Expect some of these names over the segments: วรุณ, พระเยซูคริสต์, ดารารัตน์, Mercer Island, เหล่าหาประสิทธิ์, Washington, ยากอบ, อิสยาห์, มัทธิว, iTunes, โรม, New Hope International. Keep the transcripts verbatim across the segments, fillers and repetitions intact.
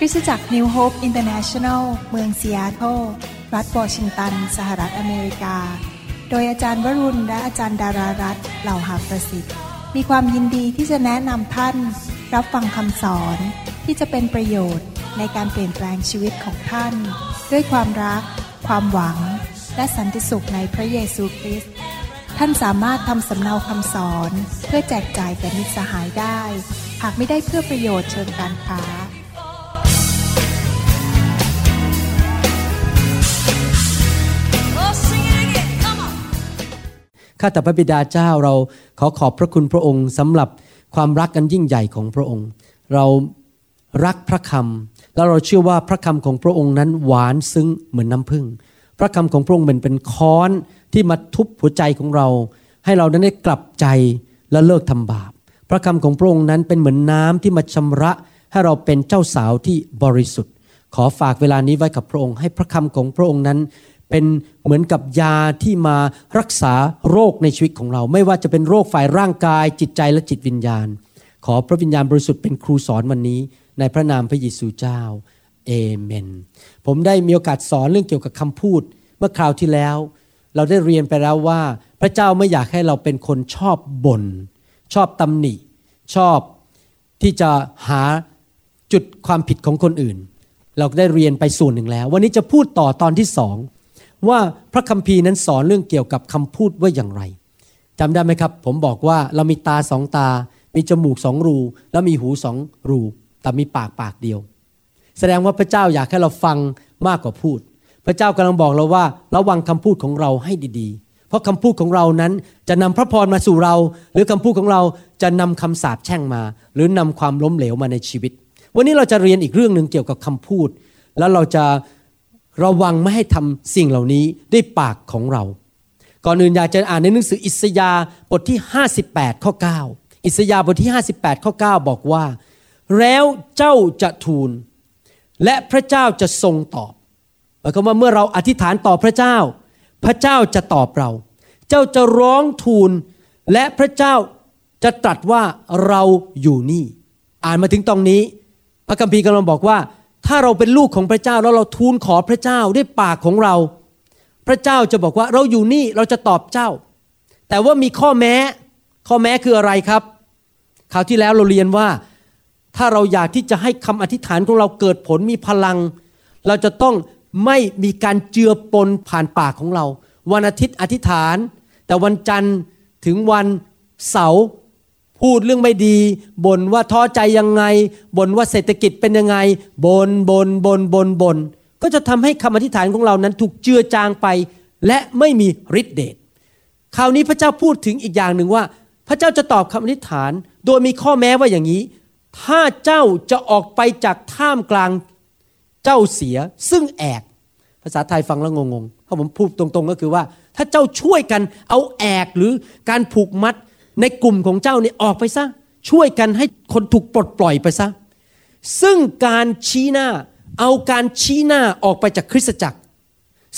คริสตจักร New Hope International เมืองซีแอตเทิลรัฐวอชิงตันสหรัฐอเมริกาโดยอาจารย์วรุณและอาจารย์ดารารัตน์เหล่าหาประสิทธิ์มีความยินดีที่จะแนะนำท่านรับฟังคำสอนที่จะเป็นประโยชน์ในการเปลี่ยนแปลงชีวิตของท่านด้วยความรักความหวังและสันติสุขในพระเยซูคริสต์ท่านสามารถทำสำเนาคำสอนเพื่อแจกจ่ายแก่มิตรสหายได้หากไม่ได้เพื่อประโยชน์เชิงการค้าข้าแต่พระบิดาเจ้าเราขอขอบพระคุณพระองค์สำหรับความรักอันยิ่งใหญ่ของพระองค์เรารักพระคำและเราเชื่อว่าพระคำของพระองค์นั้นหวานซึ้งเหมือนน้ำผึ้งพระคำของพระองค์เหมือนเป็นค้อนที่มาทุบหัวใจของเราให้เรานั้นได้กลับใจและเลิกทำบาปพระคำของพระองค์นั้นเป็นเหมือนน้ำที่มาชำระให้เราเป็นเจ้าสาวที่บริสุทธิ์ขอฝากเวลานี้ไว้กับพระองค์ให้พระคำของพระองค์นั้นเป็นเหมือนกับยาที่มารักษาโรคในชีวิตของเราไม่ว่าจะเป็นโรคฝ่ายร่างกายจิตใจและจิตวิญญาณขอพระวิญญาณบริสุทธิ์เป็นครูสอนวันนี้ในพระนามพระเยซูเจ้าเอเมนผมได้มีโอกาสสอนเรื่องเกี่ยวกับคำพูดเมื่อคราวที่แล้วเราได้เรียนไปแล้วว่าพระเจ้าไม่อยากให้เราเป็นคนชอบบ่นชอบตำหนิชอบที่จะหาจุดความผิดของคนอื่นเราได้เรียนไปส่วนหนึ่งแล้ววันนี้จะพูดต่อตอนที่สองว่าพระคัมภีร์นั้นสอนเรื่องเกี่ยวกับคำพูดว่าอย่างไรจำได้ไหมครับผมบอกว่าเรามีตาสองตามีจมูกสองรูแล้วมีหูสองรูแต่มีปากปากเดียวแสดงว่าพระเจ้าอยากให้เราฟังมากกว่าพูดพระเจ้ากำลังบอกเราว่าระวังคำพูดของเราให้ดีๆเพราะคำพูดของเรานั้นจะนำพระพรมาสู่เราหรือคำพูดของเราจะนำคำสาปแช่งมาหรือนำความล้มเหลวมาในชีวิตวันนี้เราจะเรียนอีกเรื่องนึงเกี่ยวกับคำพูดแล้วเราจะระวังไม่ให้ทำสิ่งเหล่านี้ด้วยปากของเราก่อนอื่นอยากจะอ่านในหนังสืออิสยาห์บทที่ห้าสิบแปดข้อเก้าอิสยาห์บทที่ห้าสิบแปดข้อเก้าบอกว่าแล้วเจ้าจะทูลและพระเจ้าจะทรงตอบหมายความว่าเมื่อเราอธิษฐานต่อพระเจ้าพระเจ้าจะตอบเราเจ้าจะร้องทูลและพระเจ้าจะตรัสว่าเราอยู่นี่อ่านมาถึงตรงนี้พระคัมภีร์กำลังบอกว่าถ้าเราเป็นลูกของพระเจ้าแล้วเราทูลขอพระเจ้าด้วยปากของเราพระเจ้าจะบอกว่าเราอยู่นี่เราจะตอบเจ้าแต่ว่ามีข้อแม้ข้อแม้คืออะไรครับคราวที่แล้วเราเรียนว่าถ้าเราอยากที่จะให้คำอธิษฐานของเราเกิดผลมีพลังเราจะต้องไม่มีการเจือปนผ่านปากของเราวันอาทิตย์อธิษฐานแต่วันจันทร์ถึงวันเสาร์พูดเรื่องไม่ดีบ่นว่าท้อใจยังไงบ่นว่าเศรษฐกิจเป็นยังไงบ่นบ่นบ่นบ่นบ่นก็จะทำให้คำอธิษฐานของเรานั้นถูกเจือจางไปและไม่มีฤทธิ์เดชคราวนี้พระเจ้าพูดถึงอีกอย่างหนึ่งว่าพระเจ้าจะตอบคำอธิษฐานโดยมีข้อแม้ว่าอย่างนี้ถ้าเจ้าจะออกไปจากท่ามกลางเจ้าเสียซึ่งแอกภาษาไทยฟังแล้วงงๆเพราะผมพูดตรงๆก็คือว่าถ้าเจ้าช่วยกันเอาแอกหรือการผูกมัดในกลุ่มของเจ้าเนี่ยออกไปซะช่วยกันให้คนถูกปลดปล่อยไปซะซึ่งการชี้หน้าเอาการชี้หน้าออกไปจากคริสตจักร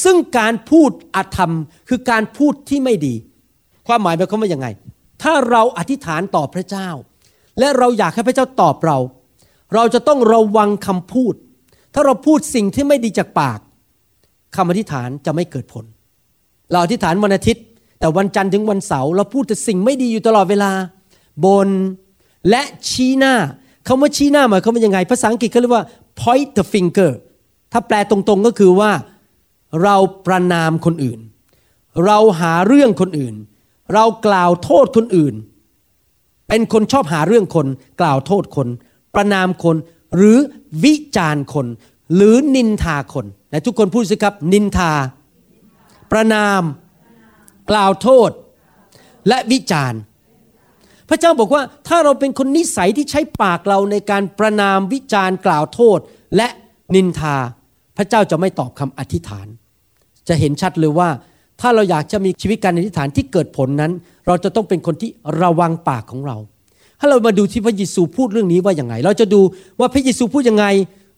ซึ่งการพูดอธรรมคือการพูดที่ไม่ดีความหมายมันเขาว่ายังไงถ้าเราอธิษฐานต่อพระเจ้าและเราอยากให้พระเจ้าตอบเราเราจะต้องระวังคำพูดถ้าเราพูดสิ่งที่ไม่ดีจากปากคำอธิษฐานจะไม่เกิดผลเราอธิษฐานวันอาทิตย์แต่วันจันทร์ถึงวันเสาร์เราพูดแต่สิ่งไม่ดีอยู่ตลอดเวลาบ่นและชี้หน้าคำว่าชี้หน้าหมายความว่ายังไงภาษาอังกฤษเขาเรียกว่า point the finger ถ้าแปลตรงๆก็คือว่าเราประณามคนอื่นเราหาเรื่องคนอื่นเรากล่าวโทษคนอื่นเป็นคนชอบหาเรื่องคนกล่าวโทษคนประณามคนหรือวิจารณ์คนหรือนินทาคนไหนทุกคนพูดสิครับนินทาประณามกล่าวโทษและวิจารณ์พระเจ้าบอกว่าถ้าเราเป็นคนนิสัยที่ใช้ปากเราในการประณามวิจารณ์กล่าวโทษและนินทาพระเจ้าจะไม่ตอบคำอธิษฐานจะเห็นชัดเลยว่าถ้าเราอยากจะมีชีวิตการอธิษฐานที่เกิดผลนั้นเราจะต้องเป็นคนที่ระวังปากของเราถ้าเรามาดูที่พระเยซูพูดเรื่องนี้ว่าอย่างไรเราจะดูว่าพระเยซูพูดยังไง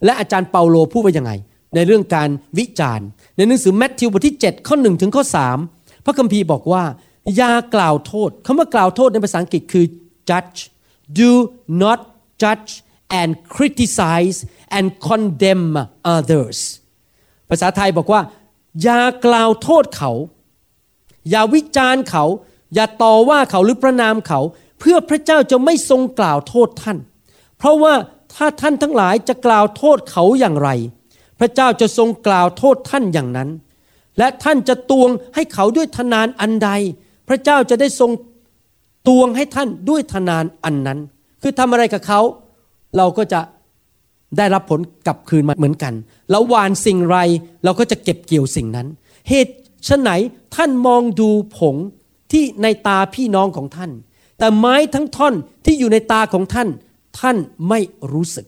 และอาจารย์เปาโลพูดว่ายังไงในเรื่องการวิจารณ์ในหนังสือมัทธิวบทที่เจ็ดข้อหนึ่งถึงข้อสามพระคัมภีร์บอกว่าอย่ากล่าวโทษคำว่ากล่าวโทษในภาษาอังกฤษคือ judge do not judge and criticize and condemn others ภาษาไทยบอกว่าอย่ากล่าวโทษเขาอย่าวิจารณ์เขาอย่าต่อว่าเขาหรือประณามเขาเพื่อพระเจ้าจะไม่ทรงกล่าวโทษท่านเพราะว่าถ้าท่านทั้งหลายจะกล่าวโทษเขาอย่างไรพระเจ้าจะทรงกล่าวโทษท่านอย่างนั้นและท่านจะตวงให้เขาด้วยทนานอันใดพระเจ้าจะได้ทรงตวงให้ท่านด้วยทนานอันนั้นคือทำอะไรกับเขาเราก็จะได้รับผลกลับคืนมาเหมือนกันแล้วหว่านสิ่งไรเราก็จะเก็บเกี่ยวสิ่งนั้นเหตุฉะไหนท่านมองดูผงที่ในตาพี่น้องของท่านแต่ไม้ทั้งท่อนที่อยู่ในตาของท่านท่านไม่รู้สึก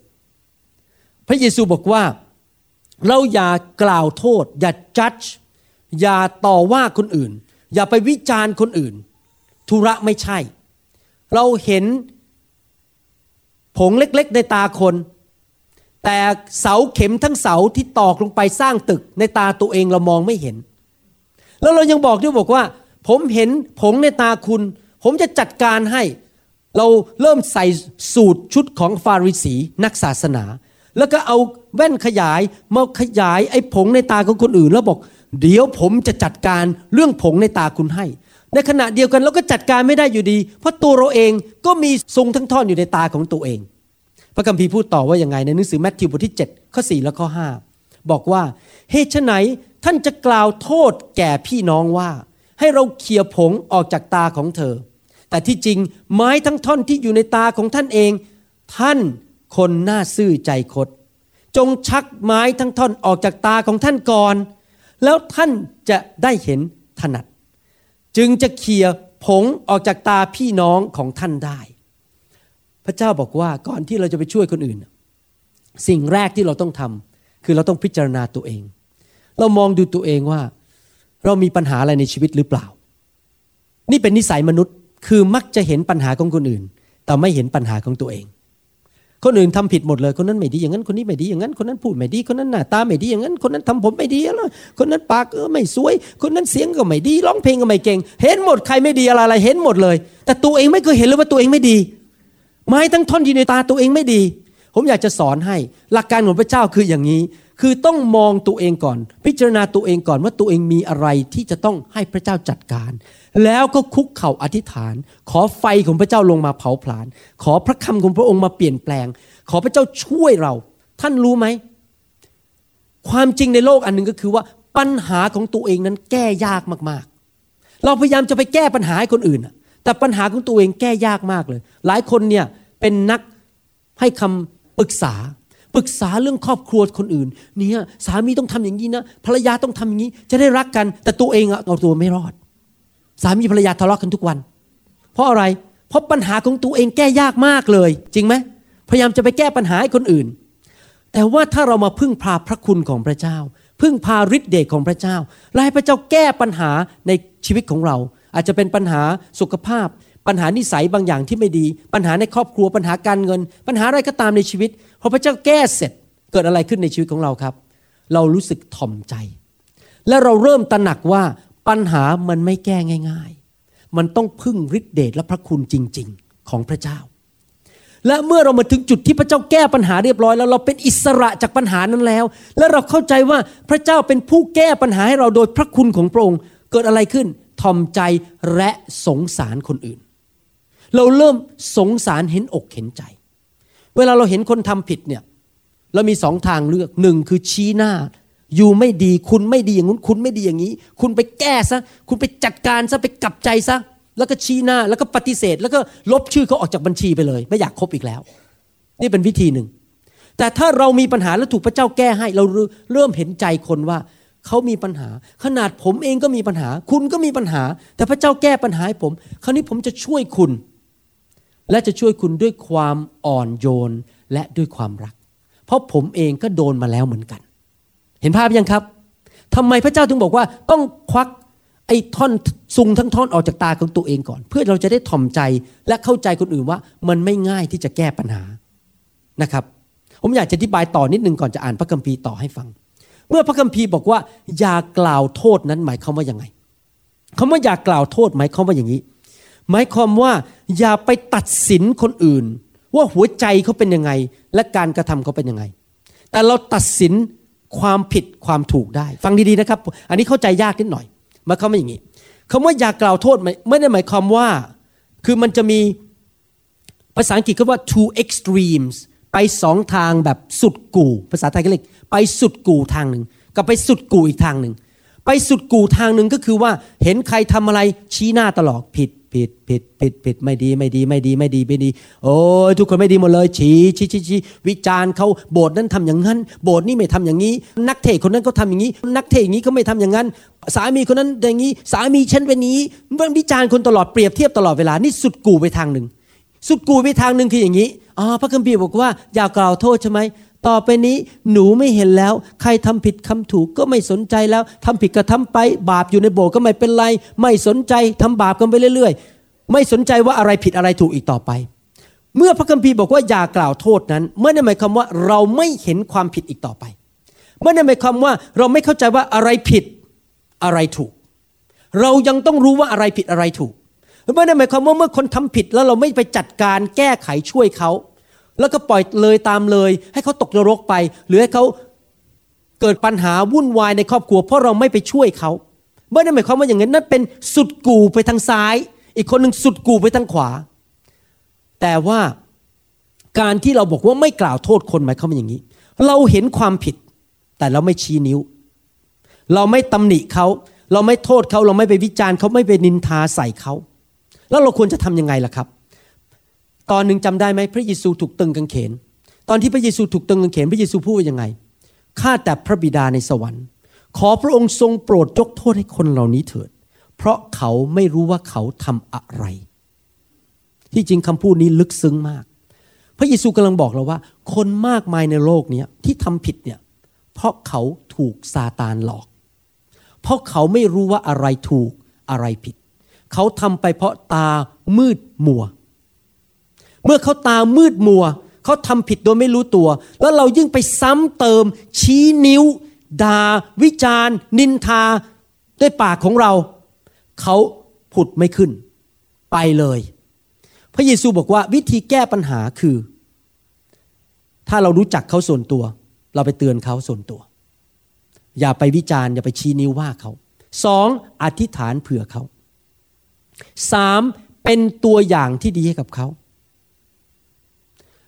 พระเยซูบอกว่าเราอย่ากล่าวโทษอย่า judge อย่าต่อว่าคนอื่นอย่าไปวิจารณ์คนอื่นธุระไม่ใช่เราเห็นผงเล็กๆในตาคนแต่เสาเข็มทั้งเสาที่ตอกลงไปสร้างตึกในตาตัวเองเรามองไม่เห็นแล้วเรายังบอกด้วยบอกว่าผมเห็นผงในตาคุณผมจะจัดการให้เราเริ่มใส่สูตรชุดของฟาริสีนักศาสนาแล้วก็เอาแว่นขยายมาขยายไอ้ผงในตาของคนอื่นแล้วบอกเดี๋ยวผมจะจัดการเรื่องผงในตาคุณให้ในขณะเดียวกันเราก็จัดการไม่ได้อยู่ดีเพราะตัวเราเองก็มีซุงทั้งท่อนอยู่ในตาของตัวเองพระคัมภีร์พูดต่อว่าอย่างไรในหนังสือมัทธิวบทที่เจ็ดข้อสี่และข้อห้าบอกว่าเหตุไฉนท่านจะกล่าวโทษแก่พี่น้องว่าให้เราเขี่ยผงออกจากตาของเธอแต่ที่จริงไม้ทั้งท่อนที่อยู่ในตาของท่านเองท่านคนหน้าซื่อใจคดจงชักไม้ทั้งท่อนออกจากตาของท่านก่อนแล้วท่านจะได้เห็นถนัดจึงจะเขี่ยผงออกจากตาพี่น้องของท่านได้พระเจ้าบอกว่าก่อนที่เราจะไปช่วยคนอื่นสิ่งแรกที่เราต้องทำคือเราต้องพิจารณาตัวเองเรามองดูตัวเองว่าเรามีปัญหาอะไรในชีวิตหรือเปล่านี่เป็นนิสัยมนุษย์คือมักจะเห็นปัญหาของคนอื่นแต่ไม่เห็นปัญหาของตัวเองคนอื่นทำผิดหมดเลยคนนั้นไม่ดีอย่างนั้นคนนี้ไม่ดีอย่างนั้นคนนั้นพูดไม่ดีคนนั้นหน้าตาไม่ดีอย่างนั้นคนนั้นทำผมไม่ดีแล้วคนนั้นปากเออไม่สวยคนนั้นเสียงก็ไม่ดีร้องเพลงก็ไม่เก่งเห็นหมดใครไม่ดีอะไรอะไรเห็นหมดเลยแต่ตัวเองไม่เคยเห็นเลยว่าตัวเองไม่ดีไม้ทั้งท่อนอยู่ในตาตัวเองไม่ดีผมอยากจะสอนให้หลักการของพระเจ้าคืออย่างนี้คือต้องมองตัวเองก่อนพิจารณาตัวเองก่อนว่าตัวเองมีอะไรที่จะต้องให้พระเจ้าจัดการแล้วก็คุกเข่าอธิษฐานขอไฟของพระเจ้าลงมาเผาผลาญขอพระคำของพระองค์มาเปลี่ยนแปลงขอพระเจ้าช่วยเราท่านรู้ไหมความจริงในโลกอันนึงก็คือว่าปัญหาของตัวเองนั้นแก้ยากมากๆเราพยายามจะไปแก้ปัญหาให้คนอื่นแต่ปัญหาของตัวเองแก้ยากมากเลยหลายคนเนี่ยเป็นนักให้คำปรึกษาปรึกษาเรื่องครอบครัวคนอื่นเนี่ยสามีต้องทำอย่างนี้นะภรรยาต้องทำอย่างนี้จะได้รักกันแต่ตัวเองเอาตัวไม่รอดสามีภรรยาทะเลาะกันทุกวันเพราะอะไรเพราะปัญหาของตัวเองแก้ยากมากเลยจริงไหมพยายามจะไปแก้ปัญหาให้คนอื่นแต่ว่าถ้าเรามาพึ่งพาพระคุณของพระเจ้าพึ่งพาฤทธิ์เดชของพระเจ้าและให้พระเจ้าแก้ปัญหาในชีวิตของเราอาจจะเป็นปัญหาสุขภาพปัญหานิสัยบางอย่างที่ไม่ดีปัญหาในครอบครัวปัญหาการเงินปัญหาอะไรก็ตามในชีวิตพอพระเจ้าแก้เสร็จเกิดอะไรขึ้นในชีวิตของเราครับเรารู้สึกถ่อมใจและเราเริ่มตระหนักว่าปัญหามันไม่แก้ง่ายๆมันต้องพึ่งฤทธิ์เดชและพระคุณจริงๆของพระเจ้าและเมื่อเรามาถึงจุดที่พระเจ้าแก้ปัญหาเรียบร้อยแล้วเราเป็นอิสระจากปัญหานั้นแล้วและเราเข้าใจว่าพระเจ้าเป็นผู้แก้ปัญหาให้เราโดยพระคุณของพระองค์เกิดอะไรขึ้นถ่อมใจและสงสารคนอื่นเราเริ่มสงสารเห็นอกเห็นใจเวลาเราเห็นคนทำผิดเนี่ยเรามีสองทางเลือกหนึ่งคือชี้หน้าอยู่ไม่ดีคุณไม่ดีอย่างนู้นคุณไม่ดีอย่างนี้คุณไปแก้ซะคุณไปจัดการซะไปกลับใจซะแล้วก็ชี้หน้าแล้วก็ปฏิเสธแล้วก็ลบชื่อเขาออกจากบัญชีไปเลยไม่อยากคบอีกแล้วนี่เป็นวิธีหนึ่งแต่ถ้าเรามีปัญหาแล้วถูกพระเจ้าแก้ให้เราเริ่มเห็นใจคนว่าเขามีปัญหาขนาดผมเองก็มีปัญหาคุณก็มีปัญหาแต่พระเจ้าแก้ปัญหาให้ผมคราวนี้ผมจะช่วยคุณและจะช่วยคุณด้วยความอ่อนโยนและด้วยความรักเพราะผมเองก็โดนมาแล้วเหมือนกันเห็นภาพยังครับทำไมพระเจ้าถึงบอกว่าต้องควักไอ้ท่อนซุงทั้งท่อนออกจากตาของตัวเองก่อนเพื่อเราจะได้ถ่อมใจและเข้าใจคนอื่นว่ามันไม่ง่ายที่จะแก้ปัญหานะครับผมอยากจะอธิบายต่อนิดนึงก่อนจะอ่านพระคัมภีร์ต่อให้ฟังเมื่อพระคัมภีร์บอกว่าอย่ากล่าวโทษนั้นหมายความว่ายังไงคำว่าอย่ากล่าวโทษหมายความว่าอย่างนี้หมายความว่าอย่าไปตัดสินคนอื่น ว่าหัวใจเขาเป็นยังไงและการกระทำเขาเป็นยังไงแต่เราตัดสินความผิดความถูกได้ฟังดีๆนะครับอันนี้เข้าใจยากนิดหน่อยมาเข้ามาอย่างนี้คำว่าอย่ากล่าวโทษไม่ได้หมายความว่าคือมันจะมีภาษาอังกฤษเขาว่า two extremes ไปสองทางแบบสุดกู่ภาษาไทยก็เรียกไปสุดกู่ทางหนึ่งกับไปสุดกู่อีกทางหนึ่งไปสุดกู่ทางหนึ่งก็คือว่าเห็นใครทำอะไรชี้หน้าตลอดผิดผิดผิดผิดผิดไม่ดีไม่ดีไม่ดีไม่ดีไม่ดีโอ้ยทุกคนไม่ดีหมดเลยชี้ชี้ชี้ชี้วิจารณ์เขาโบสถ์นั้นทำอย่างนั้นโบสถ์นี้ไม่ทำอย่างนี้นักเทศคนนั้นก็ทำอย่างนี้นักเทศอย่างนี้เขาไม่ทำอย่างนั้นสามีคนนั้นอย่างนี้สามีฉันเป็นนี้วิจารณ์คนตลอดเปรียบเทียบตลอดเวลานี่สุดกู่ไปทางนึงสุดกู่ไปทางนึงคืออย่างนี้อ๋อพระคัมภีร์บอกว่าอย่ากล่าวโทษใช่ไหมต่อไปนี้หนูไม่เห็นแล้วใครทำผิดทำถูกก็ไม่สนใจแล้วทำผิดก็ทำไปบาปอยู่ในโบสถ์ก็ไม่เป็นไรไม่สนใจทำบาปกันไปเรื่อยๆไม่สนใจว่าอะไรผิดอะไรถูกอีกต่อไปเมื่อพระคัมภีร์บอกว่าอย่ากล่าวโทษนั้นไม่ได้หมายความว่าเราไม่เห็นความผิดอีกต่อไปไม่ได้หมายความว่าเราไม่เข้าใจว่าอะไรผิดอะไรถูกเรายังต้องรู้ว่าอะไรผิดอะไรถูกไม่ได้หมายความว่าเมื่อคนทำผิดแล้วเราไม่ไปจัดการแก้ไขช่วยเขาแล้วก็ปล่อยเลยตามเลยให้เขาตกนรกไปหรือให้เขาเกิดปัญหาวุ่นวายในครอบครัวเพราะเราไม่ไปช่วยเขาไม่ได้หมายความว่าอย่างนั้นนั่นเป็นสุดกู่ไปทางซ้ายอีกคนนึงสุดกู่ไปทางขวาแต่ว่าการที่เราบอกว่าไม่กล่าวโทษคนหมายความว่าอย่างนี้เราเห็นความผิดแต่เราไม่ชี้นิ้วเราไม่ตำหนิเขาเราไม่โทษเขาเราไม่ไปวิจารณ์เขาไม่ไปนินทาใส่เขาแล้วเราควรจะทำยังไงล่ะครับตอนหนึ่งจำได้ไหมพระเยซูถูกตึงกางเขนตอนที่พระเยซูถูกตึงกางเขนพระเยซูพูดว่ายังไงข้าแต่พระบิดาในสวรรค์ขอพระองค์ทรงโปรดยกโทษให้คนเหล่านี้เถิดเพราะเขาไม่รู้ว่าเขาทำอะไรที่จริงคำพูดนี้ลึกซึ้งมากพระเยซูกำลังบอกเราว่าคนมากมายในโลกนี้ที่ทำผิดเนี่ยเพราะเขาถูกซาตานหลอกเพราะเขาไม่รู้ว่าอะไรถูกอะไรผิดเขาทำไปเพราะตามืดมัวเมื่อเขาตามืดมัวเขาทำผิดโดยไม่รู้ตัวแล้วเรายิ่งไปซ้ำเติมชี้นิ้วด่าวิจารณ์นินทาด้วยปากของเราเขาผุดไม่ขึ้นไปเลยพระเยซูบอกว่าวิธีแก้ปัญหาคือถ้าเรารู้จักเขาส่วนตัวเราไปเตือนเขาส่วนตัวอย่าไปวิจารณ์อย่าไปชี้นิ้วว่าเขาสองอธิษฐานเผื่อเขาสามเป็นตัวอย่างที่ดีให้กับเขา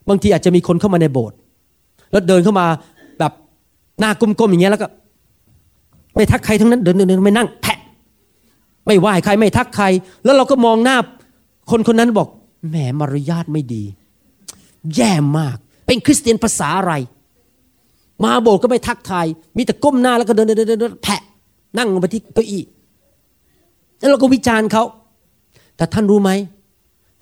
บางทีอาจจะมีคนเข้ามาในโบสถ์แล้วเดินเข้ามาแบบหน้าก้มๆอย่างเงี้ยแล้วก็ไม่ทักใครทั้งนั้นเดินๆไม่นั่งแพะไม่ไหว้ใครไม่ทักใครแล้วเราก็มองหน้าคนคนนั้นบอกแหมมารยาทไม่ดีแย่มากเป็นคริสเตียนภาษาอะไรมาโบสถ์ก็ไม่ทักทายมีแต่ก้มหน้าแล้วก็เดินๆๆๆแพะนั่งลงไปที่เก้าอี้แล้วเราก็วิจารณ์เขาแต่ท่านรู้ไหม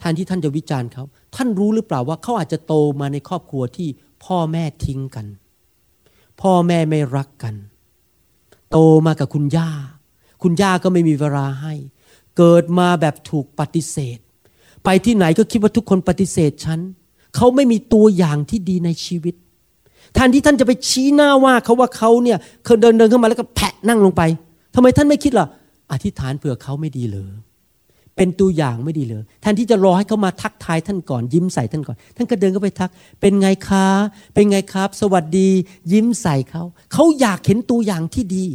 ท่านที่ท่านจะวิจารณ์เขาท่านรู้หรือเปล่าว่าเขาอาจจะโตมาในครอบครัวที่พ่อแม่ทิ้งกันพ่อแม่ไม่รักกันโตมากับคุณย่าคุณย่าก็ไม่มีเวลาให้เกิดมาแบบถูกปฏิเสธไปที่ไหนก็คิดว่าทุกคนปฏิเสธฉันเขาไม่มีตัวอย่างที่ดีในชีวิตท่านที่ท่านจะไปชี้หน้าว่าเขาว่าเขาเนี่ยเคยเดินเดินเข้ามาแล้วก็แผะนั่งลงไปทำไมท่านไม่คิดล่ะอธิษฐานเผื่อเขาไม่ดีเหรอเป็นตัวอย่างไม่ดีเลยแทนที่จะรอให้เขามาทักทายท่านก่อนยิ้มใส่ท่านก่อนท่านก็เดินเข้าไปทักเป็นไงคะเป็นไงครับสวัสดียิ้มใส่เขาเขาอยากเห็นตัวอย่างที่ดี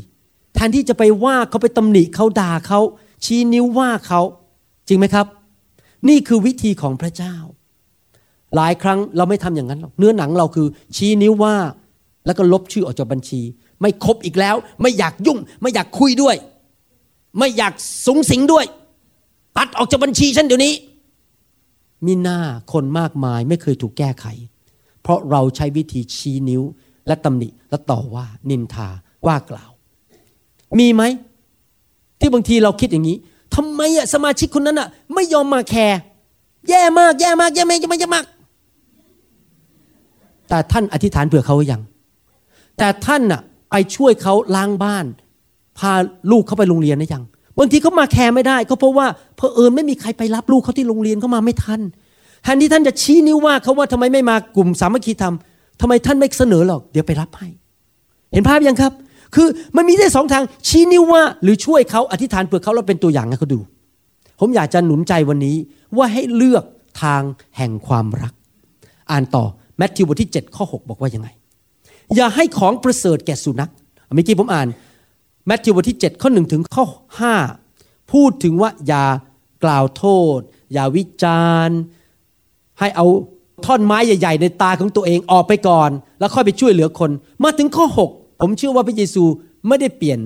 แทนที่จะไปว่าเขาไปตำหนิเขาด่าเขาชี้นิ้วว่าเขาจริงไหมครับนี่คือวิธีของพระเจ้าหลายครั้งเราไม่ทำอย่างนั้นหรอกเนื้อหนังเราคือชี้นิ้วว่าแล้วก็ลบชื่อออกจากบัญชีไม่คบอีกแล้วไม่อยากยุ่งไม่อยากคุยด้วยไม่อยากสุงสิงด้วยตัดออกจากบัญชีฉันเดี๋ยวนี้มีหน้าคนมากมายไม่เคยถูกแก้ไขเพราะเราใช้วิธีชี้นิ้วและตำหนิและต่อว่านินทาว่ากล่าวมีไหมที่บางทีเราคิดอย่างนี้ทำไมอะสมาชิกคนนั้นอะไม่ยอมมาแคร์แย่มากแย่มากแย่มากแย่มากแย่มากแต่ท่านอธิษฐานเผื่อเขาอย่างแต่ท่านอะไปช่วยเขาล้างบ้านพาลูกเขาไปโรงเรียนนะยังบางทีเขามาแคร์ไม่ได้ก็เพราะว่าเผอิญไม่มีใครไปรับลูกเขาที่โรงเรียนเขามาไม่ทันแทนที่ท่านจะชี้นิ้วว่าเขาว่าทำไมไม่มากลุ่มสามัคคีธรรมทำไมท่านไม่เสนอหรอกเดี๋ยวไปรับให้เห็นภาพยังครับคือมันมีได้สองทางชี้นิ้วว่าหรือช่วยเขาอธิษฐานเผื่อเขาแล้วเป็นตัวอย่างให้เขาดูผมอยากจะหนุนใจวันนี้ว่าให้เลือกทางแห่งความรัก อ่านต่อแมทธิวบทที่เจ็ดข้อหกบอกว่ายังไงอย่าให้ของประเสริฐแก่สุนัขเมื่อกี้ผมอ่านแมทธิวบทที่เจ็ดข้อหนึ่งถึงข้อห้าพูดถึงว่าอย่ากล่าวโทษอย่าวิจารณ์ให้เอาท่อนไม้ใหญ่ๆในตาของตัวเองออกไปก่อนแล้วค่อยไปช่วยเหลือคนมาถึงข้อหกผมเชื่อว่าพระเยซูไม่ได้เปลี่ยน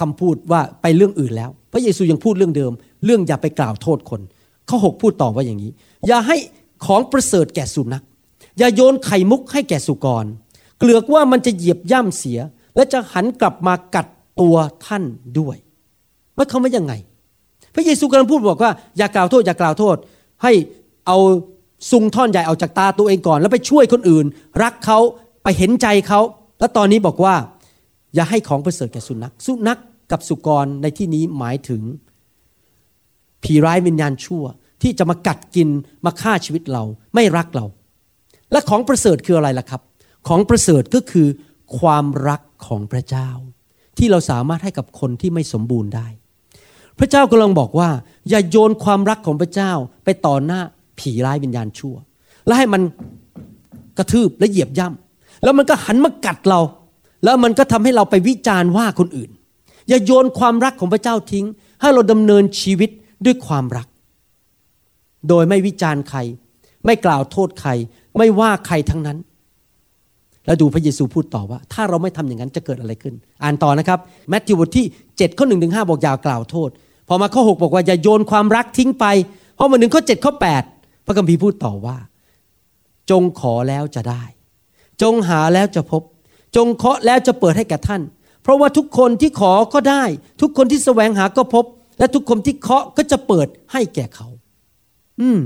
คำพูดว่าไปเรื่องอื่นแล้วพระเยซูยังพูดเรื่องเดิมเรื่องอย่าไปกล่าวโทษคนข้อหกพูดต่อว่าอย่างนี้อย่าให้ของประเสริฐแก่สุนัขอย่าโยนไข่มุกให้แก่สุกรเกลือกว่ามันจะเหยียบย่ำเสียและจะหันกลับมากัดตัวท่านด้วยว่าเขาไม่ยังไงพระเยซูกำลังพูดบอกว่าอย่ากล่าวโทษอย่ากล่าวโทษให้เอาซุงท่อนใหญ่ออกจากตาตัวเองก่อนแล้วไปช่วยคนอื่นรักเขาไปเห็นใจเขาและตอนนี้บอกว่าอย่าให้ของประเสริฐแก่สุนัขสุนัขกับสุกรในที่นี้หมายถึงผีร้ายวิญญาณชั่วที่จะมากัดกินมาฆ่าชีวิตเราไม่รักเราและของประเสริฐคืออะไรล่ะครับของประเสริฐก็คือความรักของพระเจ้าที่เราสามารถให้กับคนที่ไม่สมบูรณ์ได้พระเจ้ากำลังบอกว่าอย่าโยนความรักของพระเจ้าไปต่อหน้าผีร้ายวิญญาณชั่วแล้วให้มันกระทืบและเหยียบย่ำแล้วมันก็หันมากัดเราแล้วมันก็ทำให้เราไปวิจารณ์ว่าคนอื่นอย่าโยนความรักของพระเจ้าทิ้งให้เราดำเนินชีวิตด้วยความรักโดยไม่วิจารณ์ใครไม่กล่าวโทษใครไม่ว่าใครทั้งนั้นแล้วดูพระเยซูพูดต่อว่าถ้าเราไม่ทำอย่างนั้นจะเกิดอะไรขึ้นอ่านต่อนะครับมัทธิวบทที่เจ็ดข้อหนึ่งถึงห้าบอกอย่ากล่าวโทษพอมาข้อหกบอกว่าอย่าโยนความรักทิ้งไปพอมาหนึ่งข้อเจ็ดข้อแปดพระคัมภีร์พูดต่อว่าจงขอแล้วจะได้จงหาแล้วจะพบจงเคาะแล้วจะเปิดให้แก่ท่านเพราะว่าทุกคนที่ขอก็ได้ทุกคนที่แสวงหาก็พบและทุกคนที่เคาะก็จะเปิดให้แก่เขาอืม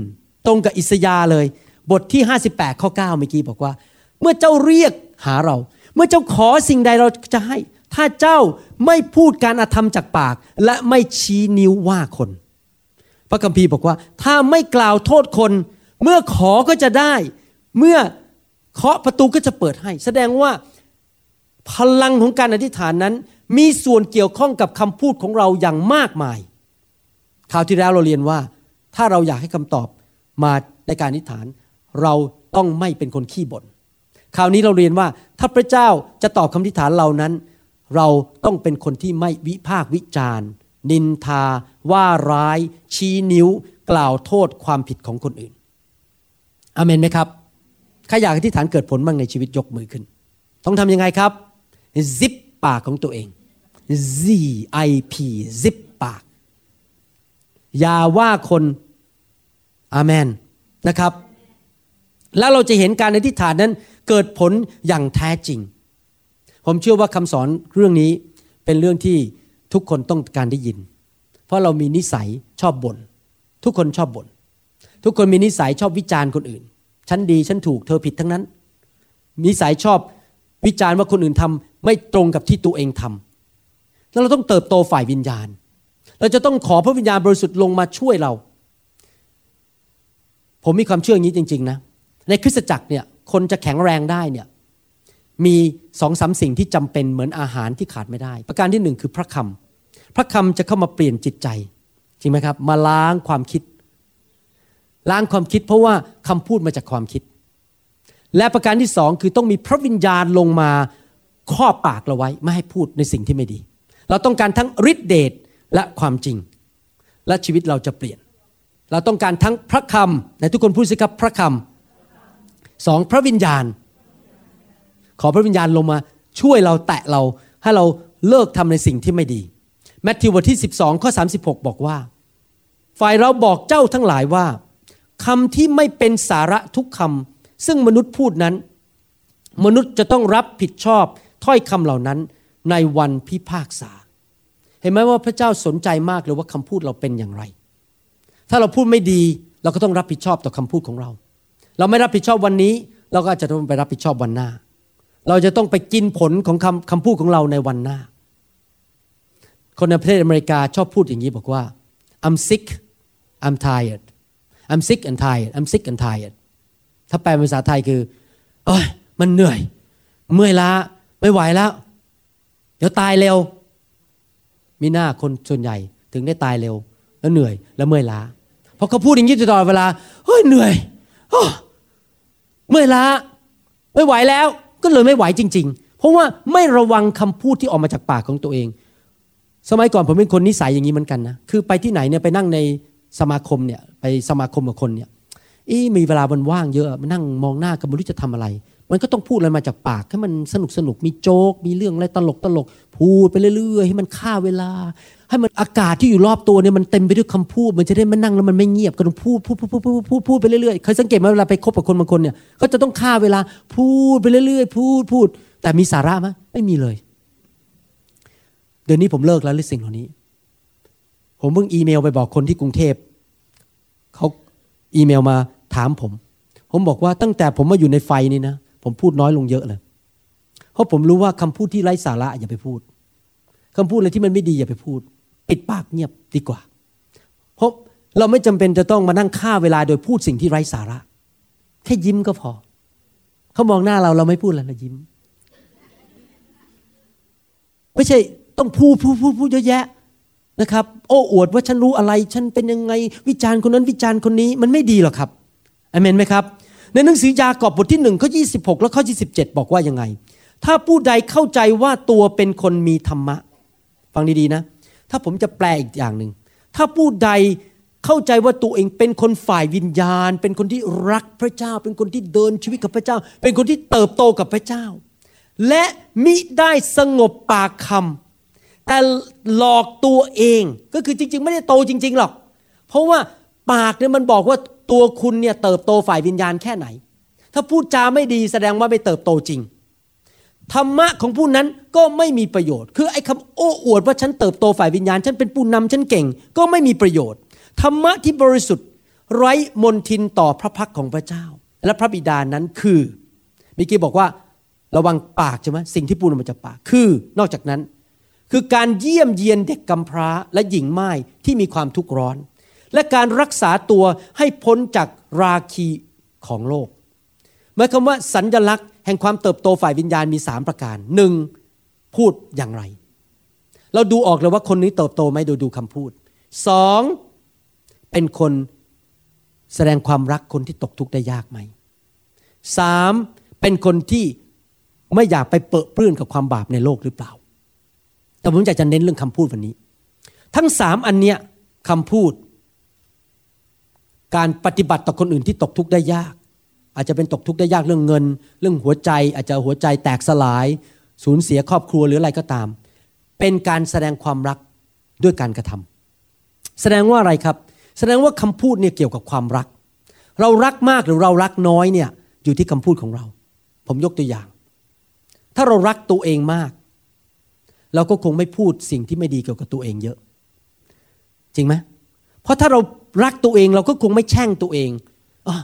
ตรงกับอิสยาห์เลยบทที่ห้าสิบแปดข้อเก้าเมื่อกี้บอกว่าเมื่อเจ้าเรียกหาเราเมื่อเจ้าขอสิ่งใดเราจะให้ถ้าเจ้าไม่พูดการอธรรมจากปากและไม่ชี้นิ้วว่าคนพระคัมภีร์บอกว่าถ้าไม่กล่าวโทษคนเมื่อขอก็จะได้เมื่อเคาะประตูก็จะเปิดให้แสดงว่าพลังของการอธิษฐานนั้นมีส่วนเกี่ยวข้องกับคำพูดของเราอย่างมากมายคราวที่แล้วเราเรียนว่าถ้าเราอยากให้คำตอบมาในการอธิษฐานเราต้องไม่เป็นคนขี้บ่นคราวนี้เราเรียนว่าถ้าพระเจ้าจะตอบคำอธิษฐานเรานั้นเราต้องเป็นคนที่ไม่วิพากษ์วิจารณ์นินทาว่าร้ายชี้นิ้วกล่าวโทษความผิดของคนอื่นอาเมนไหมครับใครอยากอธิษฐานเกิดผลบ้างในชีวิตยกมือขึ้นต้องทำยังไงครับซิปปากของตัวเอง ซี ไอ พี ซิปปากอย่าว่าคนอาเมนนะครับแล้วเราจะเห็นการอธิษฐานนั้นเกิดผลอย่างแท้จริงผมเชื่อว่าคำสอนเรื่องนี้เป็นเรื่องที่ทุกคนต้องการได้ยินเพราะเรามีนิสัยชอบบ่นทุกคนชอบบ่นทุกคนมีนิสัยชอบวิจารณ์คนอื่นฉันดีฉันถูกเธอผิดทั้งนั้นนิสัยชอบวิจารณ์ว่าคนอื่นทำไม่ตรงกับที่ตัวเองทำแล้วเราต้องเติบโตฝ่ายวิญญาณเราจะต้องขอพระวิญญาณบริสุทธิ์ลงมาช่วยเราผมมีความเชื่ออย่างนี้จริงๆนะในคริสตจักรเนี่ยคนจะแข็งแรงได้เนี่ยมี สองถึงสาม สิ่งที่จำเป็นเหมือนอาหารที่ขาดไม่ได้ประการที่หนึ่งคือพระคำพระคำจะเข้ามาเปลี่ยนจิตใจจริงไหมครับมาล้างความคิดล้างความคิดเพราะว่าคำพูดมาจากความคิดและประการที่สองคือต้องมีพระวิญญาณลงมาครอบปากเราไว้ไม่ให้พูดในสิ่งที่ไม่ดีเราต้องการทั้งฤทธิเดชและความจริงและชีวิตเราจะเปลี่ยนเราต้องการทั้งพระคำไหนทุกคนพูดสิครับพระคำสองพระวิญญาณขอพระวิญญาณลงมาช่วยเราแตะเราให้เราเลิกทำในสิ่งที่ไม่ดีมัทธิวบทที่สิบสองข้อสามสิบหกบอกว่าฝ่ายเราบอกเจ้าทั้งหลายว่าคำที่ไม่เป็นสาระทุกคำซึ่งมนุษย์พูดนั้นมนุษย์จะต้องรับผิดชอบถ้อยคำเหล่านั้นในวันพิพากษาเห็นไหมว่าพระเจ้าสนใจมากเลยว่าคำพูดเราเป็นอย่างไรถ้าเราพูดไม่ดีเราก็ต้องรับผิดชอบต่อคำพูดของเราเราไม่รับผิดชอบวันนี้เราก็อาจจะต้องไปรับผิดชอบวันหน้าเราจะต้องไปกินผลของคำคำพูดของเราในวันหน้าคนในประเทศอเมริกาชอบพูดอย่างนี้บอกว่า I'm sick I'm tired I'm sick and tired I'm sick and tired ถ้าแปลเป็นภาษาไทยคือโอ๊ยมันเหนื่อยเมื่อยล้าไม่ไหวแล้วเดี๋ยวตายเร็วมีหน้าคนส่วนใหญ่ถึงได้ตายเร็วแล้วเหนื่อยแล้วเมื่อยล้าเพราะเขาพูดอย่างนี้ตลอดเวลาเฮ้ยเหนื่อย เมื่อยล้าไม่ไหวแล้วก็เลยไม่ไหวจริงๆเพราะว่าไม่ระวังคำพูดที่ออกมาจากปากของตัวเองสมัยก่อนผมเป็นคนนิสัยอย่างนี้เหมือนกันนะคือไปที่ไหนเนี่ยไปนั่งในสมาคมเนี่ยไปสมาคมกับคนเนี่ยอีมีเวลาว่างๆเยอะมานั่งมองหน้ากันไม่รู้จะทำอะไรมันก็ต้องพูดอะไรมาจากปากให้มันสนุกสนุกมีโจ๊กมีเรื่องอะไรตลกตลกพูดไปเรื่อยๆให้มันฆ่าเวลาให้มันอากาศที่อยู่รอบตัวเนี่ยมันเต็มไปด้วยคำพูดมันจะได้มานั่งแล้วมันไม่เงียบก็ต้องพูดพูดพูดพูดพูดพูดพูดไปเรื่อยๆเคยสังเกตไหมเวลาไปคบกับคนบางคนเนี่ยเขาจะต้องฆ่าเวลาพูดไปเรื่อยๆพูดพูดแต่มีสาระไหมไม่มีเลยเดี๋ยวนี้ผมเลิกแล้วเรื่องสิ่งเหล่านี้ผมเพิ่งอีเมลไปบอกคนที่กรุงเทพเขาอีเมลมาถามผมผมบอกว่าตั้งแต่ผมมาอยู่ในไฟนี่นะผมพูดน้อยลงเยอะเลยเพราะผมรู้ว่าคำพูดที่ไร้สาระอย่าไปพูดคำพูดอะไรที่มันไม่ดีอย่าไปพูดปิดปากเงียบดีกว่าเพราะเราไม่จำเป็นจะต้องมานั่งฆ่าเวลาโดยพูดสิ่งที่ไร้สาระแค่ยิ้มก็พอเขามองหน้าเราเราไม่พูดอะไรเรายิ้มไม่ใช่ต้องพูดพูดพูดพูดเยอะแยะนะครับโอ้อวดว่าฉันรู้อะไรฉันเป็นยังไงวิจารณ์คนนั้นวิจารณ์คนนี้มันไม่ดีหรอกครับอาเมนไหมครับในหนังสือยากอบบทที่หนึ่งข้อยี่สิบหกและข้อยี่สิบเจ็ดบอกว่ายังไงถ้าผู้ใดเข้าใจว่าตัวเป็นคนมีธรรมะฟังดีๆนะถ้าผมจะแปลอีกอย่างนึงถ้าผู้ใดเข้าใจว่าตัวเองเป็นคนฝ่ายวิญญาณเป็นคนที่รักพระเจ้าเป็นคนที่เดินชีวิตกับพระเจ้าเป็นคนที่เติบโตกับพระเจ้าและมิได้สงบปากคำแต่หลอกตัวเองก็คือจริงๆไม่ได้โตจริงๆหรอกเพราะว่าปากเนี่ยมันบอกว่าตัวคุณเนี่ยเติบโตฝ่ายวิญญาณแค่ไหนถ้าพูดจาไม่ดีแสดงว่าไม่เติบโตจริงธรรมะของผู้นั้นก็ไม่มีประโยชน์คือไอ้คำโอ้อวดว่าฉันเติบโตฝ่ายวิญญาณฉันเป็นผู้นำฉันเก่งก็ไม่มีประโยชน์ธรรมะที่บริสุทธิ์ไร้มนทินต่อพระพักของพระเจ้าและพระบิดานั้นคือเมื่อกี้บอกว่าระวังปากใช่ไหมสิ่งที่พูดออกมาจากปากคือนอกจากนั้นคือการเยี่ยมเยียนเด็กกำพร้าและหญิงม่ายที่มีความทุกข์ร้อนและการรักษาตัวให้พ้นจากราคีของโลกหมายความว่าสัญลักษณ์แห่งความเติบโตฝ่ายวิญญาณมีสามประการหนึ่งพูดอย่างไรเราดูออกเลยว่าคนนี้เติบโตไหมโดยดูคำพูดสองเป็นคนแสดงความรักคนที่ตกทุกข์ได้ยากไหมสามเป็นคนที่ไม่อยากไปเปรอะเปื้อนกับความบาปในโลกหรือเปล่าแต่ผมอยากจะเน้นเรื่องคำพูดวันนี้ทั้งสามอันเนี้ยคำพูดการปฏิบัติต่อคนอื่นที่ตกทุกข์ได้ยากอาจจะเป็นตกทุกข์ได้ยากเรื่องเงินเรื่องหัวใจอาจจะหัวใจแตกสลายสูญเสียครอบครัวหรืออะไรก็ตามเป็นการแสดงความรักด้วยการกระทำแสดงว่าอะไรครับแสดงว่าคำพูดเนี่ยเกี่ยวกับความรักเรารักมากหรือเรารักน้อยเนี่ยอยู่ที่คำพูดของเราผมยกตัวอย่างถ้าเรารักตัวเองมากเราก็คงไม่พูดสิ่งที่ไม่ดีเกี่ยวกับตัวเองเยอะจริงไหมเพราะถ้าเรารักตัวเองเราก็คงไม่แช่งตัวเองอ๋อ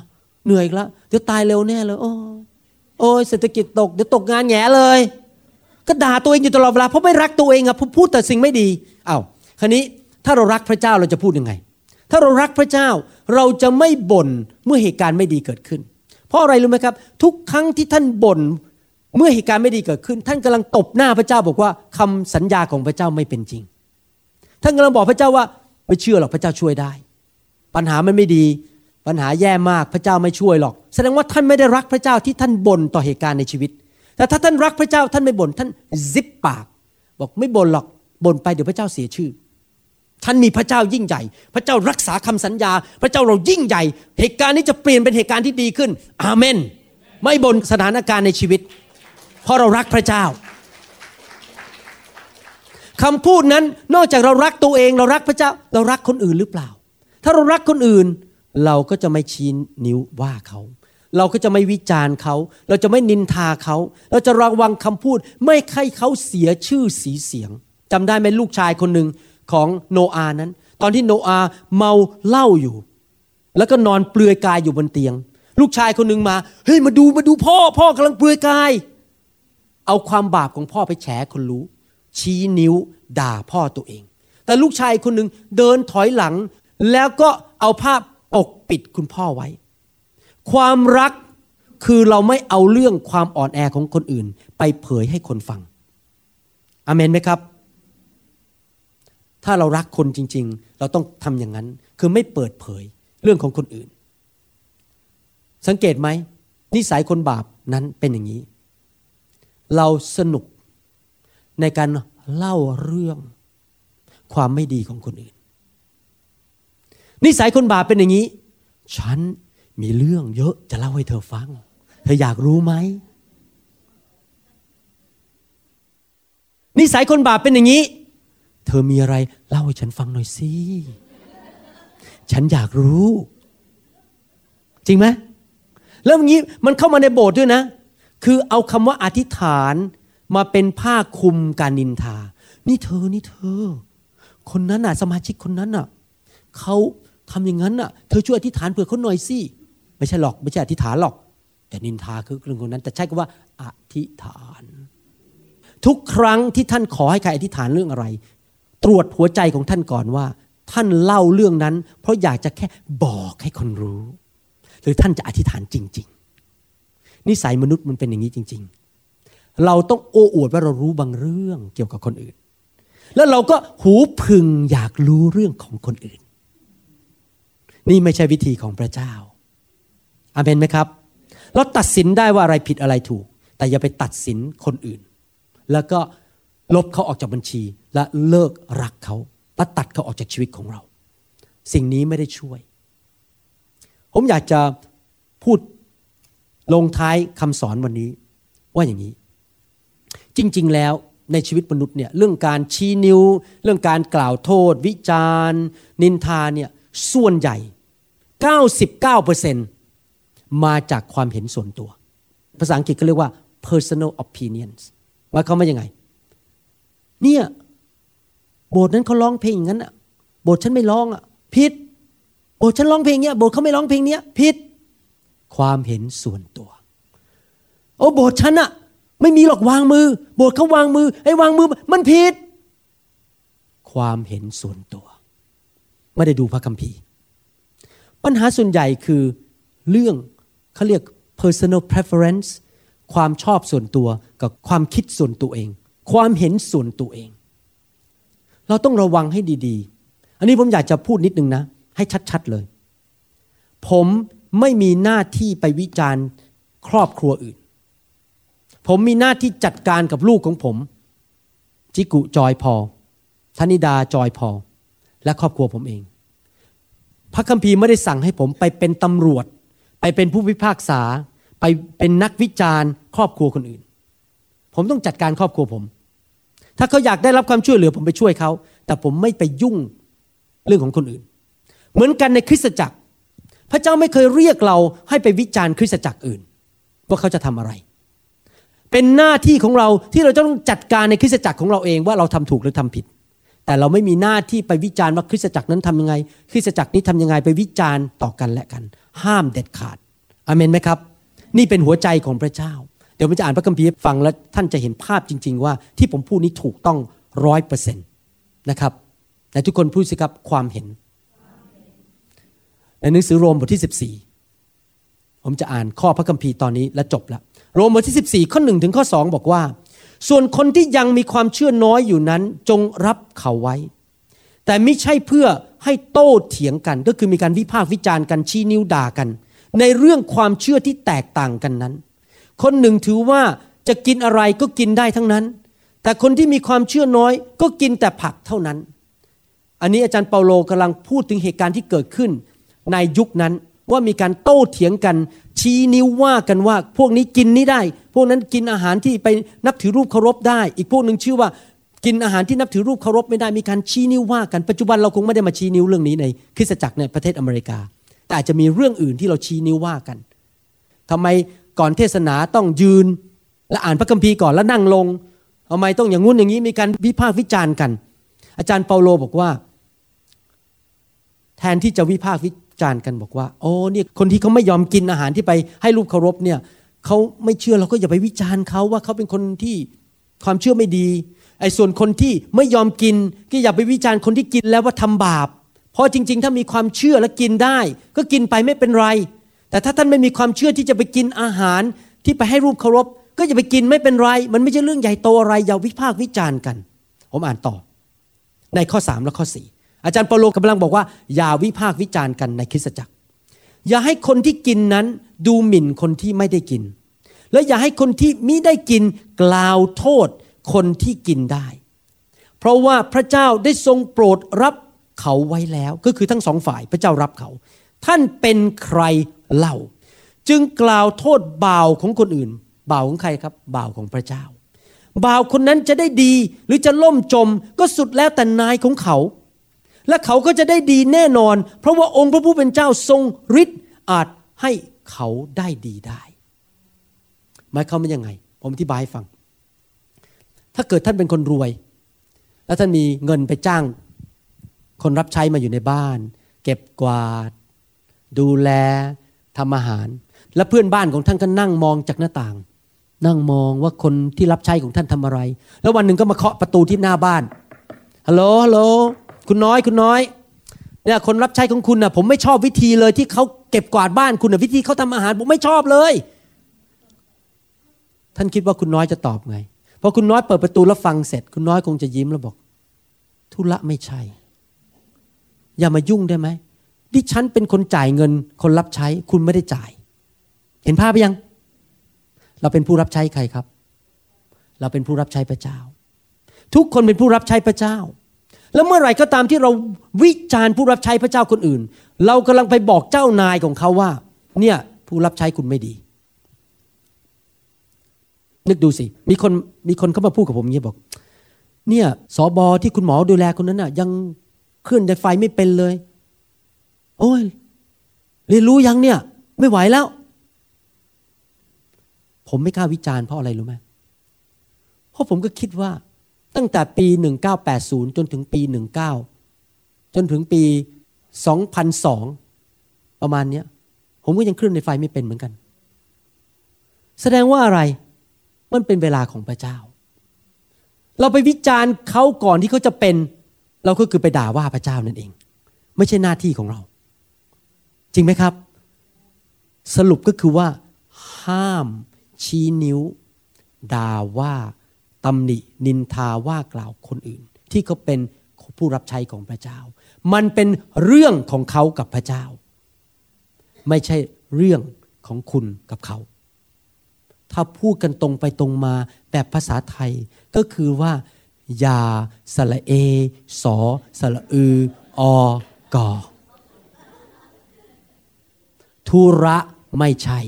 เหนื่อยอีกแล้วเดี๋ยวตายเร็วแน่เลยโอ้โอ้ยเศรษฐกิจตกเดี๋ยวตกงานแย่เลยก็ด่าตัวเองอยู่ตลอดเวลาเพราะไม่รักตัวเองอะพูดแต่สิ่งไม่ดีอ้าวคราวนี้ถ้าเรารักพระเจ้าเราจะพูดยังไงถ้าเรารักพระเจ้าเราจะไม่บ่นเมื่อเหตุการณ์ไม่ดีเกิดขึ้นเพราะอะไรรู้ไหมครับทุกครั้งที่ท่านบ่นเมื่อเหตุการณ์ไม่ดีเกิดขึ้นท่านกำลังตบหน้าพระเจ้าบอกว่าคำสัญญาของพระเจ้าไม่เป็นจริงท่านกำลังบอกพระเจ้าว่าไม่เชื่อหรอกพระเจ้าช่วยได้ปัญหามันไม่ดีปัญหาแย่มากพระเจ้าไม่ช่วยหรอกแสดงว่าท่านไม่ได้รักพระเจ้าที่ท่านบ่นต่อเหตุการณ์ในชีวิตแต่ถ้าท่านรักพระเจ้าท่านไม่บ่นท่านซิปปากบอกไม่บ่นหรอกบ่นไปเดี๋ยวพระเจ้าเสียชื่อท่านมีพระเจ้ายิ่งใหญ่พระเจ้ารักษาคำสัญญาพระเจ้าเรายิ่งใหญ่เหตุการณ์นี้จะเปลี่ยนเป็นเหตุการณ์ที่ดีขึ้นอาเมนไม่บ่นสถานการณ์ในชีวิตเพราะเรารักพระเจ้าคำพูดนั้นนอกจากเรารักตัวเองเรารักพระเจ้าเรารักคนอื่นหรือเปล่าถ้าเรารักคนอื่นเราก็จะไม่ชี้นิ้วว่าเขาเราก็จะไม่วิจารณ์เขาเราจะไม่นินทาเขาเราจะระวังคำพูดไม่ให้เขาเสียชื่อสีเสียงจำได้ไหมลูกชายคนหนึ่งของโนอาห์นั้นตอนที่โนอาห์เมาเหล้าอยู่แล้วก็นอนเปลือยกายอยู่บนเตียงลูกชายคนหนึ่งมาเฮ้ยมาดูมาดูพ่อพ่อกำลังเปลือยกายเอาความบาปของพ่อไปแฉคนรู้ชี้นิ้วด่าพ่อตัวเองแต่ลูกชายคนหนึ่งเดินถอยหลังแล้วก็เอาผ้าปกปิดคุณพ่อไว้ความรักคือเราไม่เอาเรื่องความอ่อนแอของคนอื่นไปเผยให้คนฟังอาเมนไหมครับถ้าเรารักคนจริงๆเราต้องทำอย่างนั้นคือไม่เปิดเผยเรื่องของคนอื่นสังเกตไหม นิสัยคนบาปนั้นเป็นอย่างนี้เราสนุกในการเล่าเรื่องความไม่ดีของคนอื่นนิสัยคนบาปเป็นอย่างนี้ฉันมีเรื่องเยอะจะเล่าให้เธอฟังเธออยากรู้ไหมนิสัยคนบาปเป็นอย่างนี้เธอมีอะไรเล่าให้ฉันฟังหน่อยสิฉันอยากรู้จริงไหมแล้วอย่างนี้มันเข้ามาในโบสถ์ด้วยนะคือเอาคำว่าอธิษฐานมาเป็นผ้าคลุมการนินทานี่เธอนี่เธอคนนั้นน่ะสมาชิกคนนั้นน่ะเขาทำอย่างนั้นน่ะเธอช่วยอธิษฐานเผื่อเขาหน่อยสิไม่ใช่หรอกไม่ใช่อธิษฐานหรอกแต่นินทาคือเรื่องคนนั้นแต่ใช้คำว่าอธิษฐานทุกครั้งที่ท่านขอให้ใครอธิษฐานเรื่องอะไรตรวจหัวใจของท่านก่อนว่าท่านเล่าเรื่องนั้นเพราะอยากจะแค่บอกให้คนรู้หรือท่านจะอธิษฐานจริงๆนิสัยมนุษย์มันเป็นอย่างนี้จริงๆเราต้องโอ้อวดว่าเรารู้บางเรื่องเกี่ยวกับคนอื่นแล้วเราก็หูผึ่งอยากรู้เรื่องของคนอื่นนี่ไม่ใช่วิธีของพระเจ้าอาเมนไหมครับเราตัดสินได้ว่าอะไรผิดอะไรถูกแต่อย่าไปตัดสินคนอื่นแล้วก็ลบเขาออกจากบัญชีและเลิกรักเขาและตัดเขาออกจากชีวิตของเราสิ่งนี้ไม่ได้ช่วยผมอยากจะพูดลงท้ายคำสอนวันนี้ว่าอย่างนี้จริงๆแล้วในชีวิตมนุษย์เนี่ยเรื่องการชี้นิ้วเรื่องการกล่าวโทษวิจารณ์นินทาเนี่ยส่วนใหญ่ เก้าสิบเก้าเปอร์เซ็นต์ มาจากความเห็นส่วนตัวภาษาอังกฤษเขาเรียกว่า personal opinions ว่าเขามายังไงเนี่ยโบสถ์นั้นเขาร้องเพลงอย่างนั้นอ่ะโบสถ์ฉันไม่ร้องอ่ะผิดโบสถ์ฉันร้องเพลงเนี้ยโบสถ์เขาไม่ร้องเพลงเนี้ยผิดความเห็นส่วนตัวโอ้โบสถ์ฉันอ่ะไม่มีหรอกวางมือโบสถ์เขาวางมือไอ้วางมือมันผิดความเห็นส่วนตัวไม่ได้ดูพระคัมภีร์ปัญหาส่วนใหญ่คือเรื่องเขาเรียก personal preference ความชอบส่วนตัวกับความคิดส่วนตัวเองความเห็นส่วนตัวเองเราต้องระวังให้ดีๆอันนี้ผมอยากจะพูดนิดนึงนะให้ชัดๆเลยผมไม่มีหน้าที่ไปวิจารณ์ครอบครัวอื่นผมมีหน้าที่จัดการกับลูกของผมจิกุจอยพอธนิดาจอยพอและครอบครัวผมเองพระคัมภีร์ไม่ได้สั่งให้ผมไปเป็นตำรวจไปเป็นผู้พิพากษาไปเป็นนักวิจารณ์ครอบครัวคนอื่นผมต้องจัดการครอบครัวผมถ้าเขาอยากได้รับความช่วยเหลือผมไปช่วยเขาแต่ผมไม่ไปยุ่งเรื่องของคนอื่นเหมือนกันในคริสตจักรพระเจ้าไม่เคยเรียกเราให้ไปวิจารณ์คริสตจักรอื่นว่าเขาจะทำอะไรเป็นหน้าที่ของเราที่เราจะต้องจัดการในคริสตจักรของเราเองว่าเราทำถูกหรือทำผิดแต่เราไม่มีหน้าที่ไปวิจารณ์ว่าคริสตจักรนั้นทำยังไงคริสตจักรนี้ทำยังไงไปวิจารณ์ต่อกันและกันห้ามเด็ดขาดอาเมนไหมครับนี่เป็นหัวใจของพระเจ้าเดี๋ยวผมจะอ่านพระคัมภีร์ฟังแล้วท่านจะเห็นภาพจริงๆว่าที่ผมพูดนี้ถูกต้อง ร้อยเปอร์เซ็นต์ นะครับแต่ทุกคนพูดสิครับความเห็นในหนังสือโรมบทที่สิบสี่ผมจะอ่านข้อพระคัมภีร์ตอนนี้และจบละโรมบทที่สิบสี่ข้อหนึ่งถึงข้อสองบอกว่าส่วนคนที่ยังมีความเชื่อน้อยอยู่นั้นจงรับเขาไว้แต่ไม่ใช่เพื่อให้โต้เถียงกันก็คือมีการวิพากษ์วิจารณ์กันชี้นิ้วด่ากันในเรื่องความเชื่อที่แตกต่างกันนั้นคนหนึ่งถือว่าจะกินอะไรก็กินได้ทั้งนั้นแต่คนที่มีความเชื่อน้อยก็กินแต่ผักเท่านั้นอันนี้อาจารย์เปาโลกำลังพูดถึงเหตุการณ์ที่เกิดขึ้นในยุคนั้นว่ามีการโต้เถียงกันชี้นิ้วว่ากันว่าพวกนี้กินนี้ได้พวกนั้นกินอาหารที่ไปนับถือรูปเคารพได้อีกพวกนึงชื่อว่ากินอาหารที่นับถือรูปเคารพไม่ได้มีการชี้นิ้วว่ากันปัจจุบันเราคงไม่ได้มาชี้นิ้วเรื่องนี้ในคริสตจักรในประเทศอเมริกาแต่อาจจะมีเรื่องอื่นที่เราชี้นิ้วว่ากันทำไมก่อนเทศนาต้องยืนและอ่านพระคัมภีร์ก่อนแล้วนั่งลงทำไมต้องอย่างงู้นอย่างนี้มีการวิพากษ์วิจารณ์กันอาจารย์เปาโลบอกว่าแทนที่จะวิพากษ์วิจารณ์กันบอกว่าโอ้เนี่ยคนที่เขาไม่ยอมกินอาหารที่ไปให้รูปเคารพเนี่ยเขาไม่เชื่อเราก็อย่าไปวิจารณ์เขาว่าเขาเป็นคนที่ความเชื่อไม่ดีไอ้ส่วนคนที่ไม่ยอมกินก็อย่าไปวิจารณ์คนที่กินแล้วว่าทำบาปเพราะจริงๆถ้ามีความเชื่อและกินได้ก็กินไปไม่เป็นไรแต่ถ้าท่านไม่มีความเชื่อที่จะไปกินอาหารที่ไปให้รูปเคารพก็อย่าไปกินไม่เป็นไรมันไม่ใช่เรื่องใหญ่โตอะไรอย่าวิพากษ์วิจารณ์กันผมอ่านต่อในข้อสามและข้อสี่อาจารย์เปาโลกำลังบอกว่าอย่าวิพากษ์วิจารณ์กันในคริสตจักรอย่าให้คนที่กินนั้น ดูหมิ่นคนที่ไม่ได้กินและอย่าให้คนที่มิได้กินกล่าวโทษคนที่กินได้เพราะว่าพระเจ้าได้ทรงโปรดรับเขาไว้แล้วก็คือทั้งสองฝ่ายพระเจ้ารับเขาท่านเป็นใครเล่าจึงกล่าวโทษบ่าวของคนอื่นบ่าวของใครครับบ่าวของพระเจ้าบ่าวคนนั้นจะได้ดีหรือจะล่มจมก็สุดแล้วแต่นายของเขาและเขาก็จะได้ดีแน่นอนเพราะว่าองค์พระผู้เป็นเจ้าทรงฤทธิ์อาจให้เขาได้ดีได้หมายความว่ายังไงผมอธิบายให้ฟังถ้าเกิดท่านเป็นคนรวยแล้วท่านมีเงินไปจ้างคนรับใช้มาอยู่ในบ้านเก็บกวาดดูแลทำอาหารและเพื่อนบ้านของท่านก็นั่งมองจากหน้าต่างนั่งมองว่าคนที่รับใช้ของท่านทำอะไรแล้ววันหนึ่งก็มาเคาะประตูที่หน้าบ้านฮัลโหลฮัลโหลคุณน้อยคุณน้อยเนี่ยคนรับใช้ของคุณน่ะผมไม่ชอบวิธีเลยที่เขาเก็บกวาดบ้านคุณน่ะวิธีเขาทำอาหารผมไม่ชอบเลยท่านคิดว่าคุณน้อยจะตอบไงพอคุณน้อยเปิดประตูแล้วฟังเสร็จคุณน้อยคงจะยิ้มแล้วบอกธุระไม่ใช่อย่ามายุ่งได้ไหมดิฉันเป็นคนจ่ายเงินคนรับใช้คุณไม่ได้จ่ายเห็นภาพยังเราเป็นผู้รับใช้ใครครับเราเป็นผู้รับใช้พระเจ้าทุกคนเป็นผู้รับใช้พระเจ้าแล้วเมื่อไหร่ก็ตามที่เราวิจารณ์ผู้รับใช้พระเจ้าคนอื่นเรากำลังไปบอกเจ้านายของเขาว่าเนี่ยผู้รับใช้คุณไม่ดีนึกดูสิมีคนมีคนเข้ามาพูดกับผมอย่างนี้บอกเนี่ยสบที่คุณหมอดูแลคนนั้นน่ะยังเคลื่อนไฟไม่เป็นเลยโอ้ยเรียนรู้ยังเนี่ยไม่ไหวแล้วผมไม่กล้าวิจารณ์เพราะอะไรรู้ไหมเพราะผมก็คิดว่าตั้งแต่ปีหนึ่งเก้าแปดศูนย์จนถึงปีสิบเก้าจนถึงปีสองพันสองประมาณเนี้ยผมก็ยังเคลื่อนไฟไม่เป็นเหมือนกันแสดงว่าอะไรมันเป็นเวลาของพระเจ้าเราไปวิจารณ์เขาก่อนที่เขาจะเป็นเราก็คือไปด่าว่าพระเจ้านั่นเองไม่ใช่หน้าที่ของเราจริงไหมครับสรุปก็คือว่าห้ามชี้นิ้วด่าว่าตำหนินินทาว่ากล่าวคนอื่นที่เขาเป็นผู้รับใช้ของพระเจ้ามันเป็นเรื่องของเขากับพระเจ้าไม่ใช่เรื่องของคุณกับเขาถ้าพูดกันตรงไปตรงมาแบบภาษาไทยก็คือว่าอย่าสระเอสอสระอือออกอธุระไม่ใช่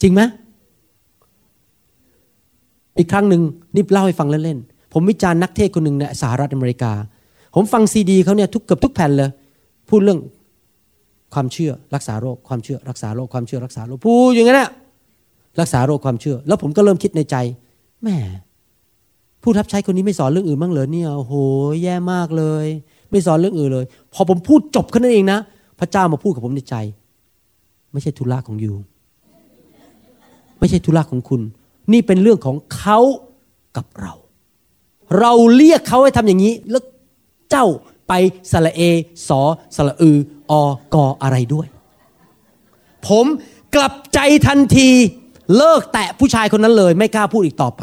จริงไหมอีกครั้งหนึ่งนิบเล่าให้ฟังเล่นๆผมวิจารณ์นักเทศคนหนึ่งในสหรัฐอเมริกาผมฟังซีดีเขาเนี่ยทุกเกือบทุกแผ่นเลยพูดเรื่องความเชื่อรักษาโรคความเชื่อรักษาโรคความเชื่อรักษาโรคพูดอย่างนั้นแหละรักษาโรคความเชื่อแล้วผมก็เริ่มคิดในใจแหมผู้รับใช้คนนี้ไม่สอนเรื่องอื่นบ้างเหรอเนี่ยโอ้โหแย่มากเลยไม่สอนเรื่องอื่นเลยพอผมพูดจบแค่นั้นเองนะพระเจ้ามาพูดกับผมในใจไม่ใช่ธุระของยูไม่ใช่ธุระของคุณนี่เป็นเรื่องของเขากับเราเราเรียกเขาให้ทำอย่างนี้แล้วเจ้าไปสระเอสอสระอือออกออะไรด้วยผมกลับใจทันทีเลิกแตะผู้ชายคนนั้นเลยไม่กล้าพูดอีกต่อไป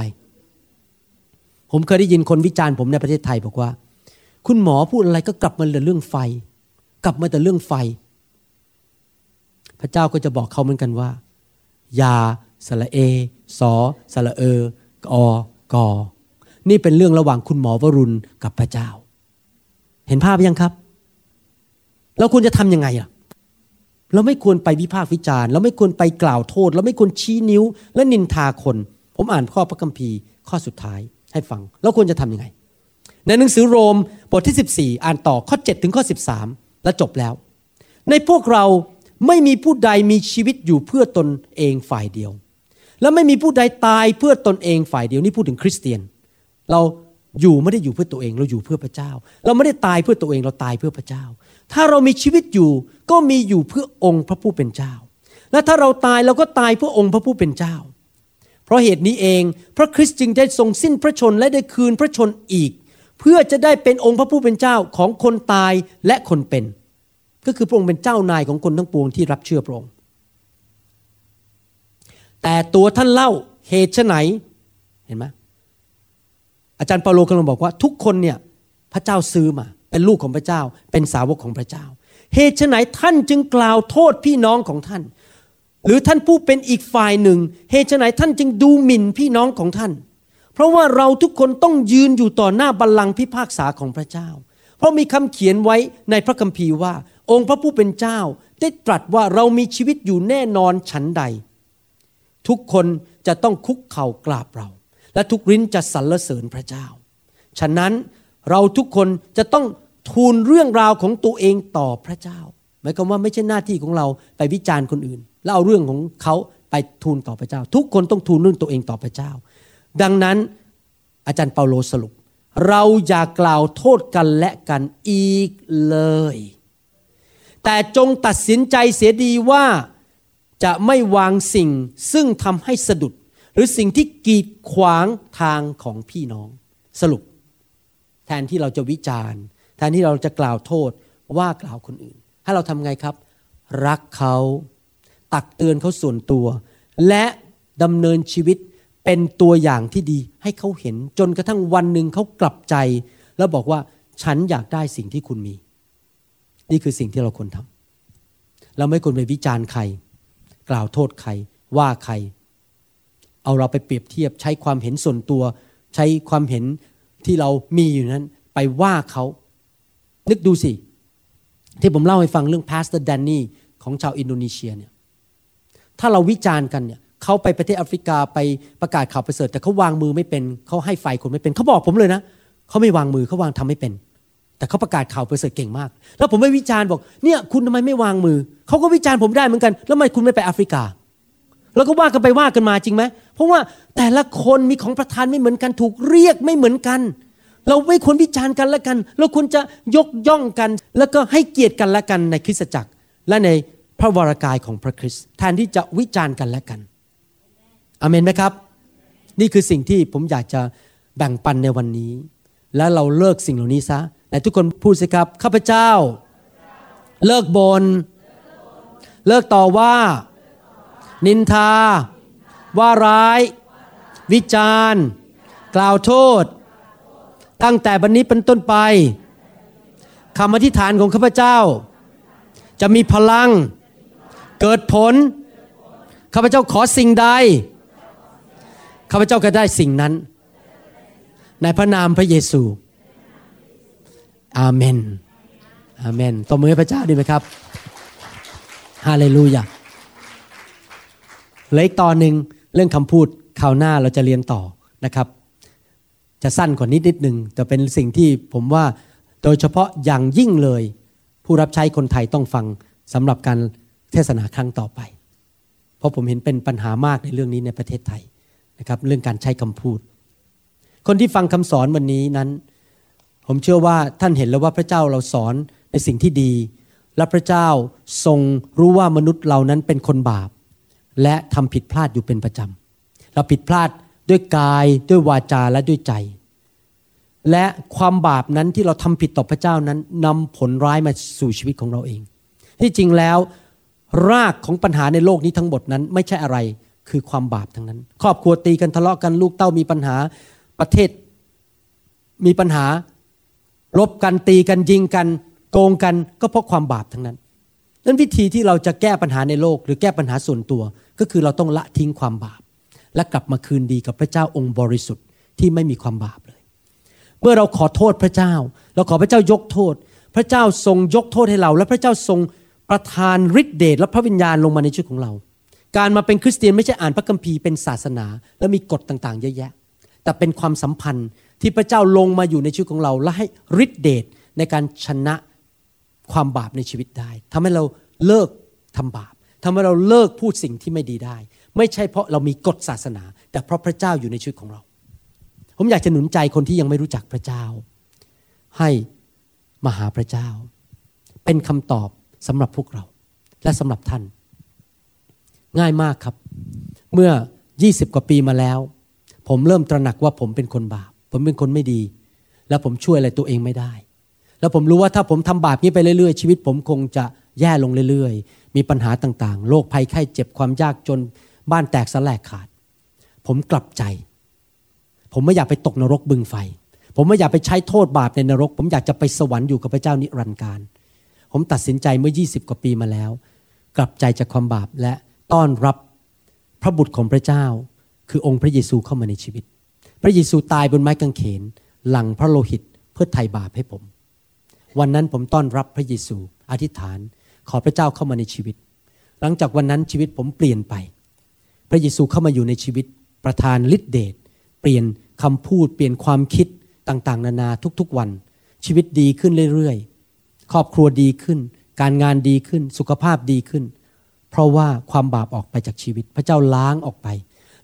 ผมเคยได้ยินคนวิจารณ์ผมในประเทศไทยบอกว่าคุณหมอพูดอะไรก็กลับมาแต่เรื่องไฟกลับมาแต่เรื่องไฟพระเจ้าก็จะบอกเขาเหมือนกันว่าอย่าสระเอสอสระเอออกอนี่เป็นเรื่องระหว่างคุณหมอวรุณกับพระเจ้าเห็นภาพยังครับเราควรจะทำยังไงอ่ะเราไม่ควรไปวิพากษ์วิจารณ์เราไม่ควรไปกล่าวโทษเราไม่ควรชี้นิ้วและนินทาคนผมอ่านข้อพระคัมภีร์ข้อสุดท้ายให้ฟังเราควรจะทำยังไงในหนังสือโรมบทที่สิบสี่อ่านต่อข้อเจ็ดถึงข้อสิบสามและจบแล้วในพวกเราไม่มีผู้ใดมีชีวิตอยู่เพื่อตนเองฝ่ายเดียวและไม่มีผู้ใดตายเพื่อตนเองฝ่ายเดียวนี่พูดถึงคริสเตียนเราอยู่ไม่ได้อยู่เพื่อตัวเองเราอยู่เพื่อพระเจ้าเราไม่ได้ตายเพื่อตัวเองเราตายเพื่อพระเจ้าถ้าเรามีชีวิตอยู่ก็มีอยู่เพื่อองค์พระผู้เป็นเจ้าและถ้าเราตายเราก็ตายเพื่อองค์พระผู้เป็นเจ้าเพราะเหตุนี้เองพระคริสต์จึงได้ทรงสิ้นพระชนและได้คืนพระชนอีกเพื่อจะได้เป็นองค์พระผู้เป็นเจ้าของคนตายและคนเป็นก็คือพระองค์เป็นเจ้านายของคนทั้งปวงที่รับเชื่อพระองค์แต่ตัวท่านเล่าเหตุไฉนเห็นไหมอาจารย์เปาโลกำลังบอกว่าทุกคนเนี่ยพระเจ้าซื้อมาเป็นลูกของพระเจ้าเป็นสาวกของพระเจ้า เหตุไฉนท่านจึงกล่าวโทษพี่น้องของท่านหรือท่านผู้เป็นอีกฝ่ายหนึ่งเหตุไฉนท่านจึงดูหมิ่นพี่น้องของท่านเพราะว่าเราทุกคนต้องยืนอยู่ต่อหน้าบัลลังก์พิพากษาของพระเจ้าเพราะมีคำเขียนไว้ในพระคัมภีร์ว่าองค์พระผู้เป็นเจ้าได้ตรัสว่าเรามีชีวิตอยู่แน่นอนฉันใดทุกคนจะต้องคุกเข่ากราบเราและทุกลิ้นจะสรรเสริญพระเจ้าฉะนั้นเราทุกคนจะต้องทูลเรื่องราวของตัวเองต่อพระเจ้าหมายความว่าไม่ใช่หน้าที่ของเราไปวิจารณ์คนอื่นแล้วเอาเรื่องของเขาไปทูลต่อพระเจ้าทุกคนต้องทูลเรื่องตัวเองต่อพระเจ้าดังนั้นอาจารย์เปาโลสรุปเราอย่ากล่าวโทษกันและกันอีกเลยแต่จงตัดสินใจเสียดีว่าจะไม่วางสิ่งซึ่งทำให้สะดุดหรือสิ่งที่กีดขวางทางของพี่น้องสรุปแทนที่เราจะวิจารณ์แทนที่เราจะกล่าวโทษว่ากล่าวคนอื่นให้เราทำไงครับรักเขาตักเตือนเขาส่วนตัวและดำเนินชีวิตเป็นตัวอย่างที่ดีให้เขาเห็นจนกระทั่งวันหนึ่งเขากลับใจแล้วบอกว่าฉันอยากได้สิ่งที่คุณมีนี่คือสิ่งที่เราควรทำเราไม่ควรไปวิจารณ์ใครกล่าวโทษใครว่าใครเอาเราไปเปรียบเทียบใช้ความเห็นส่วนตัวใช้ความเห็นที่เรามีอยู่นั้นไปว่าเขานึกดูสิที่ผมเล่าให้ฟังเรื่องพาสเตอร์แดนนี่ของชาวอินโดนีเซียเนี่ยถ้าเราวิจารณ์กันเนี่ยเขาไปประเทศแอฟริกาไปประกาศข่าวประเสริฐแต่เขาวางมือไม่เป็นเขาให้ไฟคนไม่เป็นเขาบอกผมเลยนะเขาไม่วางมือเขาวางทำไม่เป็นแต่เขาประกาศข่าวประเสริฐเก่งมากแล้วผมไม่วิจารณ์บอกเนี่ยคุณทำไมไม่วางมือเขาก็วิจารณ์ผมได้เหมือนกันแล้วทำไมคุณไม่ไปแอฟริกาแล้วก็ว่ากันไปว่ากันมาจริงไหมเพราะว่าแต่ละคนมีของประทานไม่เหมือนกันถูกเรียกไม่เหมือนกันเราไม่ควรวิจารณ์กันและกันเราควรจะยกย่องกันแล้วก็ให้เกียรติกันและกันในคริสตจักรและในพระวรากายของพระคริสต์แทนที่จะวิจารณ์กันและกันอาเมนไหมครับนี่คือสิ่งที่ผมอยากจะแบ่งปันในวันนี้และเราเลิกสิ่งเหล่านี้ซะแต่ทุกคนพูดสิครับข้าพเจ้าเลิกบ่นเลิกต่อว่านินทาว่าร้ายวิจารณ์กล่าวโทษตั้งแต่บัดนี้เป็นต้นไปคำอธิษฐานของข้าพเจ้าจะมีพลังเกิดผลข้าพเจ้าขอสิ่งใดข้าพเจ้าก็ได้สิ่งนั้นในพระนามพระเยซูอาเมนอาเมนตบมือให้พระเจ้าดีไหมครับฮาเลลูยาเหลืออีกตอนหนึ่งเรื่องคำพูดคราวหน้าเราจะเรียนต่อนะครับจะสั้นกว่านิดนิดหนึ่งแต่เป็นสิ่งที่ผมว่าโดยเฉพาะอย่างยิ่งเลยผู้รับใช้คนไทยต้องฟังสำหรับการเทศนาครั้งต่อไปเพราะผมเห็นเป็นปัญหามากในเรื่องนี้ในประเทศไทยนะครับเรื่องการใช้คำพูดคนที่ฟังคำสอนวันนี้นั้นผมเชื่อว่าท่านเห็นแล้วว่าพระเจ้าเราสอนในสิ่งที่ดีและพระเจ้าทรงรู้ว่ามนุษย์เรานั้นเป็นคนบาปและทำผิดพลาดอยู่เป็นประจำเราผิดพลาดด้วยกายด้วยวาจาและด้วยใจและความบาปนั้นที่เราทำผิดต่อพระเจ้านั้นนำผลร้ายมาสู่ชีวิตของเราเองที่จริงแล้วรากของปัญหาในโลกนี้ทั้งหมดนั้นไม่ใช่อะไรคือความบาปทั้งนั้นครอบครัวตีกันทะเลาะกันลูกเต้ามีปัญหาประเทศมีปัญหารบกันตีกันยิงกันโกงกันก็เพราะความบาปทั้งนั้นนั้นวิธีที่เราจะแก้ปัญหาในโลกหรือแก้ปัญหาส่วนตัวก็คือเราต้องละทิ้งความบาปและกลับมาคืนดีกับพระเจ้าองค์บริสุทธิ์ที่ไม่มีความบาปเลยเมื่อเราขอโทษพระเจ้าเราขอพระเจ้ายกโทษพระเจ้าทรงยกโทษให้เราและพระเจ้าทรงประทานฤทธิ์เดชและพระวิญญาณลงมาในชีวิตของเราการมาเป็นคริสเตียนไม่ใช่อ่านพระคัมภีร์เป็นศาสนาและมีกฎต่างๆเยอะแยะแต่เป็นความสัมพันธ์ที่พระเจ้าลงมาอยู่ในชีวิตของเราและให้ฤทธิ์เดชในการชนะความบาปในชีวิตได้ทำให้เราเลิกทำบาปทำให้เราเลิกพูดสิ่งที่ไม่ดีได้ไม่ใช่เพราะเรามีกฎศาสนาแต่เพราะพระเจ้าอยู่ในชีวิตของเราผมอยากจะหนุนใจคนที่ยังไม่รู้จักพระเจ้าให้มาหาพระเจ้าเป็นคำตอบสำหรับพวกเราและสำหรับท่านง่ายมากครับเมื่อยี่สิบกว่าปีมาแล้วผมเริ่มตระหนักว่าผมเป็นคนบาปผมเป็นคนไม่ดีและผมช่วยอะไรตัวเองไม่ได้แล้วผมรู้ว่าถ้าผมทำบาปนี้ไปเรื่อยๆชีวิตผมคงจะแย่ลงเรื่อยๆมีปัญหาต่างๆโรคภัยไข้เจ็บความยากจนบ้านแตกสลายขาดผมกลับใจผมไม่อยากไปตกนรกบึงไฟผมไม่อยากไปใช้โทษบาปในนรกผมอยากจะไปสวรรค์อยู่กับพระเจ้านิรันดร์กาล ผมตัดสินใจเมื่อยี่สิบกว่าปีมาแล้วกลับใจจากความบาปและต้อนรับพระบุตรของพระเจ้าคือองค์พระเยซูเข้ามาในชีวิตพระเยซูตายบนไม้กางเขนหลั่งพระโลหิตเพื่อไถ่บาปให้ผมวันนั้นผมต้อนรับพระเยซูอธิษฐานขอพระเจ้าเข้ามาในชีวิตหลังจากวันนั้นชีวิตผมเปลี่ยนไปพระเยซูเข้ามาอยู่ในชีวิตประทานฤทธิ์เดชเปลี่ยนคำพูดเปลี่ยนความคิดต่างๆนานาทุกๆวันชีวิตดีขึ้นเรื่อยๆครอบครัวดีขึ้นการงานดีขึ้นสุขภาพดีขึ้นเพราะว่าความบาปออกไปจากชีวิตพระเจ้าล้างออกไป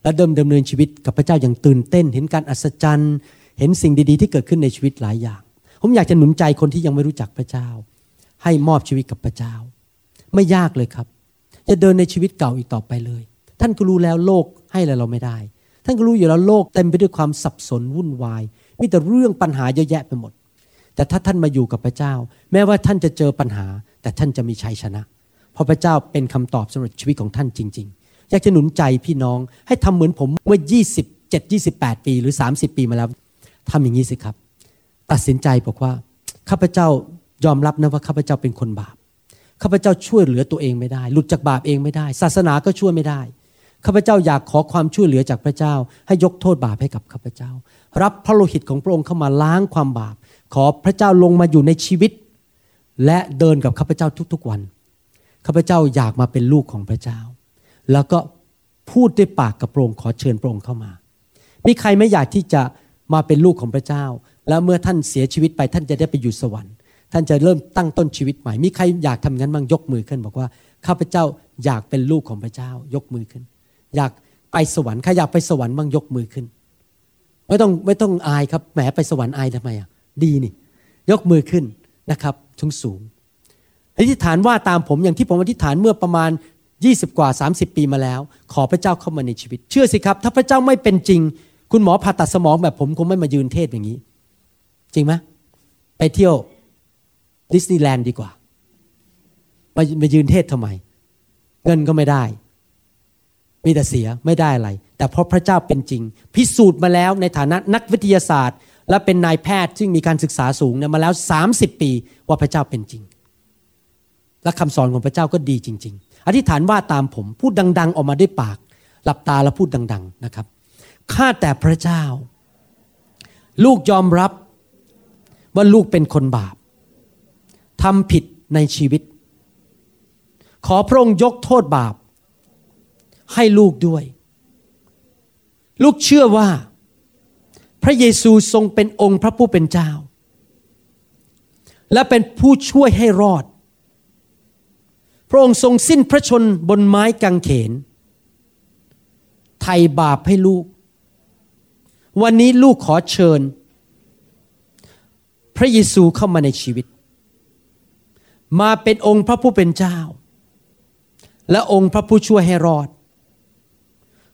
และเดิมดำเนินชีวิตกับพระเจ้าอย่างตื่นเต้นเห็นการอัศจรรย์เห็นสิ่งดีๆที่เกิดขึ้นในชีวิตหลายอย่างผมอยากจะหนุนใจคนที่ยังไม่รู้จักพระเจ้าให้มอบชีวิตกับพระเจ้าไม่ยากเลยครับจะเดินในชีวิตเก่าอีกต่อไปเลยท่านก็รู้แล้วโลกให้อะไรเราไม่ได้ท่านก็รู้อยู่แล้วโลกเต็มไปด้วยความสับสนวุ่นวายมีแต่เรื่องปัญหาเยอะแยะไปหมดแต่ถ้าท่านมาอยู่กับพระเจ้าแม้ว่าท่านจะเจอปัญหาแต่ท่านจะมีชัยชนะเพราะพระเจ้าเป็นคำตอบสำหรับชีวิตของท่านจริงๆอยากจะหนุนใจพี่น้องให้ทำเหมือนผมเมื่อยี่สิบเจ็ด ยี่สิบแปดปีหรือสามสิบปีมาแล้วทำอย่างนี้สิครับตัดสินใจบอกว่าข้าพเจ้ายอมรับนะว่าข้าพเจ้าเป็นคนบาปข้าพเจ้าช่วยเหลือตัวเองไม่ได้หลุดจากบาปเองไม่ได้ศาสนาก็ช่วยไม่ได้ข้าพเจ้าอยากขอความช่วยเหลือจากพระเจ้าให้ยกโทษบาปให้กับข้าพเจ้ารับพระโลหิตของพระองค์เข้ามาล้างความบาปขอพระเจ้าลงมาอยู่ในชีวิตและเดินกับข้าพเจ้าทุกๆวันข้าพเจ้าอยากมาเป็นลูกของพระเจ้าแล้วก็พูดด้วยปากกับพระองค์ขอเชิญพระองค์เข้ามามีใครไม่อยากที่จะมาเป็นลูกของพระเจ้าแล้วเมื่อท่านเสียชีวิตไปท่านจะได้ไปอยู่สวรรค์ท่านจะเริ่มตั้งต้นชีวิตใหม่มีใครอยากทำงั้นบ้างยกมือขึ้นบอกว่าข้าพเจ้าอยากเป็นลูกของพระเจ้ายกมือขึ้นอยากไปสวรรค์ใครอยากไปสวรรค์บ้างยกมือขึ้นไม่ต้องไม่ต้องอายครับแหมไปสวรรค์อายทำไมอ่ะดีนี่ยกมือขึ้นนะครับสูงอธิษฐานว่าตามผมอย่างที่ผมอธิษฐานเมื่อประมาณยี่สิบกว่าสามสิบปีมาแล้วขอพระเจ้าเข้ามาในชีวิตเชื่อสิครับถ้าพระเจ้าไม่เป็นจริงคุณหมอผ่าตัดสมองแบบผมคงไม่มายืนเทศอย่างนี้จริงไหมไปเที่ยวดิสนีย์แลนด์ดีกว่ามามายืนเทศทำไมเงินก็ไม่ได้มีแต่เสียไม่ได้อะไรแต่เพราะพระเจ้าเป็นจริงพิสูจน์มาแล้วในฐานะนักวิทยาศาสตร์และเป็นนายแพทย์ซึ่งมีการศึกษาสูงเนี่ยมาแล้วสามสิบปีว่าพระเจ้าเป็นจริงและคำสอนของพระเจ้าก็ดีจริงๆอธิษฐานว่าตามผมพูดดังๆออกมาด้วยปากหลับตาแล้วพูดดังๆนะครับข้าแต่พระเจ้าลูกยอมรับว่าลูกเป็นคนบาปทำผิดในชีวิตขอพระองค์ยกโทษบาปให้ลูกด้วยลูกเชื่อว่าพระเยซูทรงเป็นองค์พระผู้เป็นเจ้าและเป็นผู้ช่วยให้รอดพระองค์ทรงสิ้นพระชนบนไม้กางเขนไถ่บาปให้ลูกวันนี้ลูกขอเชิญพระเยซูเข้ามาในชีวิตมาเป็นองค์พระผู้เป็นเจ้าและองค์พระผู้ช่วยให้รอด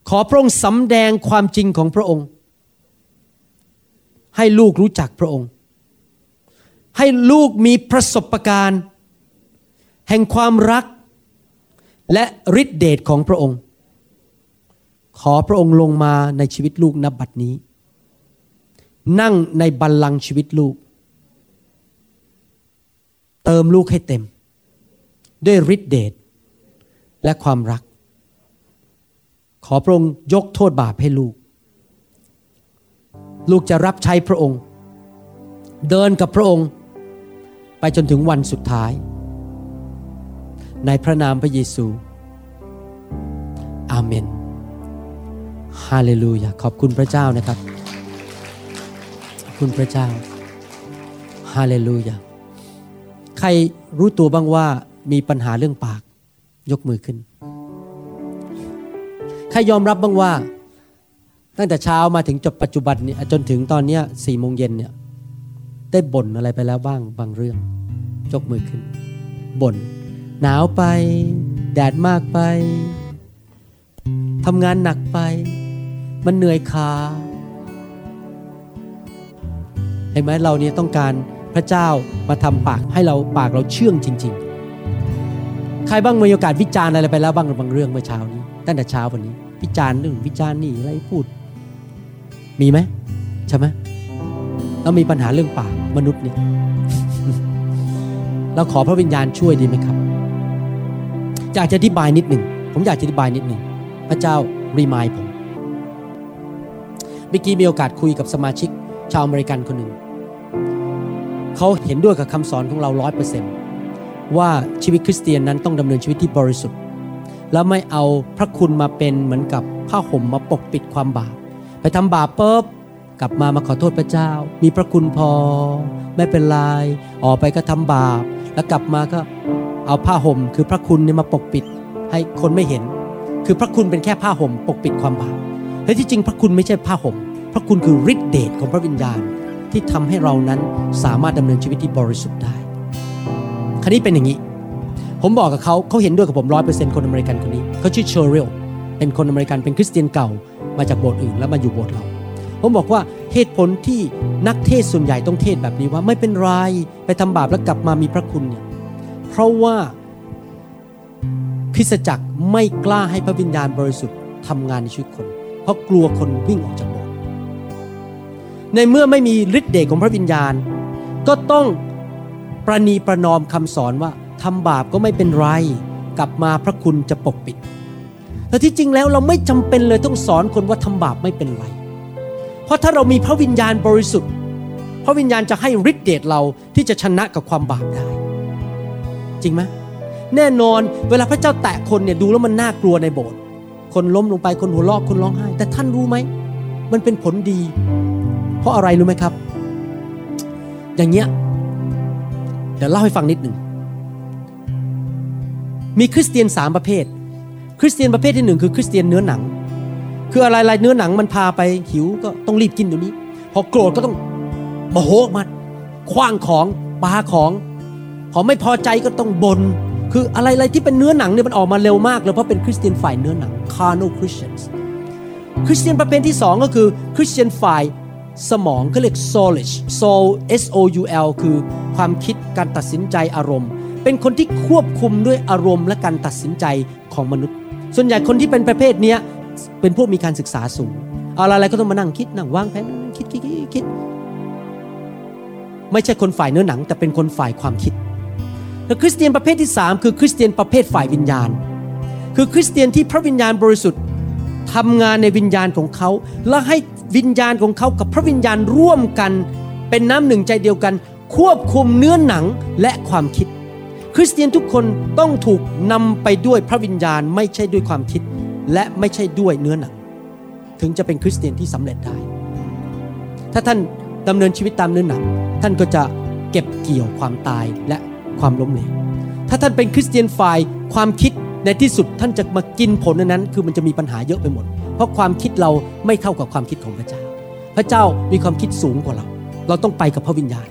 ขอพระองค์สำแดงความจริงของพระองค์ให้ลูกรู้จักพระองค์ให้ลูกมีประสบการณ์แห่งความรักและฤทธิเดชของพระองค์ขอพระองค์ลงมาในชีวิตลูกณ บัดนี้นั่งในบัลลังก์ชีวิตลูกเติมลูกให้เต็มด้วยฤทธิเดชและความรักขอพระองค์ยกโทษบาปให้ลูกลูกจะรับใช้พระองค์เดินกับพระองค์ไปจนถึงวันสุดท้ายในพระนามพระเยซูอาเมนฮาเลลูยาขอบคุณพระเจ้านะครับขอบคุณพระเจ้าฮาเลลูยาใครรู้ตัวบ้างว่ามีปัญหาเรื่องปากยกมือขึ้นใครยอมรับบ้างว่าตั้งแต่เช้ามาถึงจบปัจจุบันนี้จนถึงตอนนี้สี่โมงเย็นเนี่ยได้บ่นอะไรไปแล้วบ้างบางเรื่องยกมือขึ้นบ่นหนาวไปแดดมากไปทำงานหนักไปมันเหนื่อยขาเห็นไหมเราเนี่ยต้องการพระเจ้ามาทำปากให้เราปากเราเชื่องจริงๆใครบ้างมีโอกาสวิจารณ์อะไรไปแล้วบ้างบางเรื่องเมื่อเช้านี้ตั้งแต่เช้าวันนี้วิจารณ์หนึ่งวิจารณ์นี่อะไรพูดมีไหมใช่ไหมเรามีปัญหาเรื่องปากมนุษย์เนี่ย เราขอพระวิญญาณช่วยดีไหมครับอยากจะอธิบายนิดหนึ่งผมอยากจะอธิบายนิดหนึ่งพระเจ้ารีมายผมเมื่อกี้มีโอกาสคุยกับสมาชิกชาวอเมริกันคนหนึ่งเขาเห็นด้วยกับคำสอนของเรา ร้อยเปอร์เซ็นต์ ว่าชีวิตคริสเตียนนั้นต้องดำเนินชีวิตที่บริสุทธิ์และไม่เอาพระคุณมาเป็นเหมือนกับผ้าห่มมาปกปิดความบาปไปทำบาปปุ๊บกลับมามาขอโทษพระเจ้ามีพระคุณพอไม่เป็นไรออกไปก็ทำบาปแล้วกลับมาก็เอาผ้าห่มคือพระคุณเนี่ยมาปกปิดให้คนไม่เห็นคือพระคุณเป็นแค่ผ้าห่มปกปิดความบาปแต่ที่จริงพระคุณไม่ใช่ผ้าห่มพระคุณคือฤทธิ์เดชของพระวิญญาณที่ทำให้เรานั้นสามารถดำเนินชีวิตที่บริสุทธิ์ได้คราวนี้เป็นอย่างนี้ผมบอกกับเขาเขาเห็นด้วยกับผม ร้อยเปอร์เซ็นต์ คนอเมริกันคนนี้เขาชื่อเชอริลเป็นคนอเมริกันเป็นคริสเตียนเก่ามาจากโบสถ์อื่นแล้วมาอยู่โบสถ์เราผมบอกว่าเหตุผลที่นักเทศส่วนใหญ่ต้องเทศแบบนี้ว่าไม่เป็นไรไปทำบาปแล้วกลับมามีพระคุณเนี่ยเพราะว่าคริสตจักรไม่กล้าให้พระวิญญาณบริสุทธิ์ทำงานในชีวิตคนเพราะกลัวคนวิ่งออกจากโบสถ์ในเมื่อไม่มีฤทธิ์เดชของพระวิญญาณก็ต้องประนีประนอมคำสอนว่าทำบาปก็ไม่เป็นไรกลับมาพระคุณจะปกปิดแต่ที่จริงแล้วเราไม่จำเป็นเลยต้องสอนคนว่าทำบาปไม่เป็นไรเพราะถ้าเรามีพระวิญญาณบริสุทธิ์พระวิญญาณจะให้ฤทธิ์เดชเราที่จะชนะกับความบาปได้จริงไหมแน่นอนเวลาพระเจ้าแตะคนเนี่ยดูแล้วมันน่ากลัวในโบสถ์คนล้มลงไปคนหัวเราะคนร้องไห้แต่ท่านรู้ไหมมันเป็นผลดีเพราะอะไรรู้ไหมครับอย่างเงี้ยเดี๋ยวเล่าให้ฟังนิดหนึ่งมีคริสเตียนสามประเภทคริสเตียนประเภทที่หนึ่งคือคริสเตียนเนื้อหนังคืออะไรๆเนื้อหนังมันพาไปหิวก็ต้องรีบกินเดี๋ยวนี้พอโกรธก็ต้องโมโหมันขว้างของปาของพอไม่พอใจก็ต้องบ่นคืออะไรๆที่เป็นเนื้อหนังเนี่ยมันออกมาเร็วมากเลยเพราะเป็นคริสเตียนฝ่ายเนื้อหนัง carnal Christians คริสเตียนประเภทที่สองก็คือคริสเตียนฝ่ายสมองเขาเรียก soulish soul s o u l คือความคิดการตัดสินใจอารมณ์เป็นคนที่ควบคุมด้วยอารมณ์และการตัดสินใจของมนุษย์ส่วนใหญ่คนที่เป็นประเภทเนี้ยเป็นพวกมีการศึกษาสูงเอาอะไรๆก็ต้องมานั่งคิดนั่งวางแผนคิดคิดคิดไม่ใช่คนฝ่ายเนื้อหนังแต่เป็นคนฝ่ายความคิดและคริสเตียนประเภทที่สามคือคริสเตียนประเภทฝ่ายวิญญาณคือคริสเตียนที่พระวิญญาณบริสุทธิ์ทำงานในวิญญาณของเขาและให้วิญญาณของเขากับพระวิญญาณร่วมกันเป็นน้ำหนึ่งใจเดียวกันควบคุมเนื้อหนังและความคิดคริสเตียนทุกคนต้องถูกนำไปด้วยพระวิญญาณไม่ใช่ด้วยความคิดและไม่ใช่ด้วยเนื้อหนังถึงจะเป็นคริสเตียนที่สำเร็จได้ถ้าท่านดำเนินชีวิตตามเนื้อหนังท่านก็จะเก็บเกี่ยวความตายและความล้มเหลวถ้าท่านเป็นคริสเตียนฝ่ายความคิดในที่สุดท่านจะมากินผลนั้นคือมันจะมีปัญหาเยอะไปหมดเพราะความคิดเราไม่เท่ากับความคิดของพระเจ้าพระเจ้ามีความคิดสูงกว่าเราเราต้องไปกับพระวิญญาณ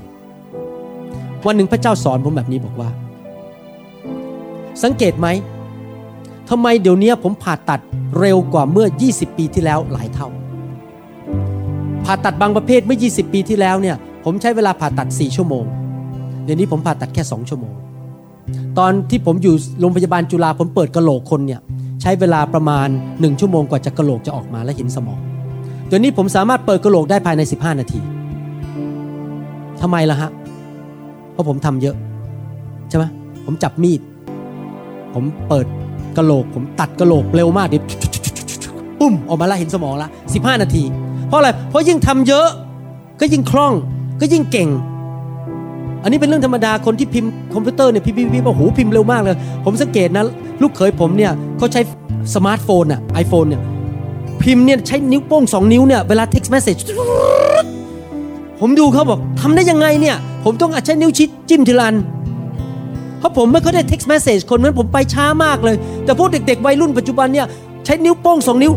วันหนึ่งพระเจ้าสอนผมแบบนี้บอกว่าสังเกตไหมทำไมเดี๋ยวนี้ผมผ่าตัดเร็วกว่าเมื่อยี่สิบปีที่แล้วหลายเท่าผ่าตัดบางประเภทเมื่อยี่สิบปีที่แล้วเนี่ยผมใช้เวลาผ่าตัดสี่ชั่วโมงเดี๋ยวนี้ผมผ่าตัดแค่สองชั่วโมงตอนที่ผมอยู่โรงพยาบาลจุฬาผมเปิดกะโหลกคนเนี่ยใช้เวลาประมาณหนึ่งชั่วโมงกว่าจะกะโหลกจะออกมาและเห็นสมองเดี๋ยวนี้ผมสามารถเปิดกะโหลกได้ภายในสิบห้านาทีทำไมล่ะฮะเพราะผมทำเยอะใช่ไหมผมจับมีดผมเปิดกะโหลกผมตัดกะโหลกเร็วมากดิปุ้มออกมาแล้วเห็นสมองละสิบห้านาทีเพราะอะไรเพราะยิ่งทำเยอะก็ยิ่งคล่องก็ยิ่งเก่งอันนี้เป็นเรื่องธรรมดาคนที่พิมพ์คอมพิวเตอร์เนี่ยพิมพ์พิมพ์โอ้โหพิมพ์เร็วมากเลยผมสังเกตนะลูกเขยผมเนี่ยเขาใช้สมาร์ทโฟนอะ iPhone เนี่ยพิมพ์เนี่ยใช้นิ้วโป้งสองนิ้วเนี่ยเวลา text message ผมดูเขาบอกทำได้ยังไงเนี่ยผมต้องใช้นิ้วชี้จิ้มทีละอันเพราะผมไม่ค่อยได้ text message คนนั้นผมไปช้ามากเลยแต่พวกเด็กๆวัยรุ่นปัจจุบันเนี่ยใช้นิ้วโป้งสองนิ้ว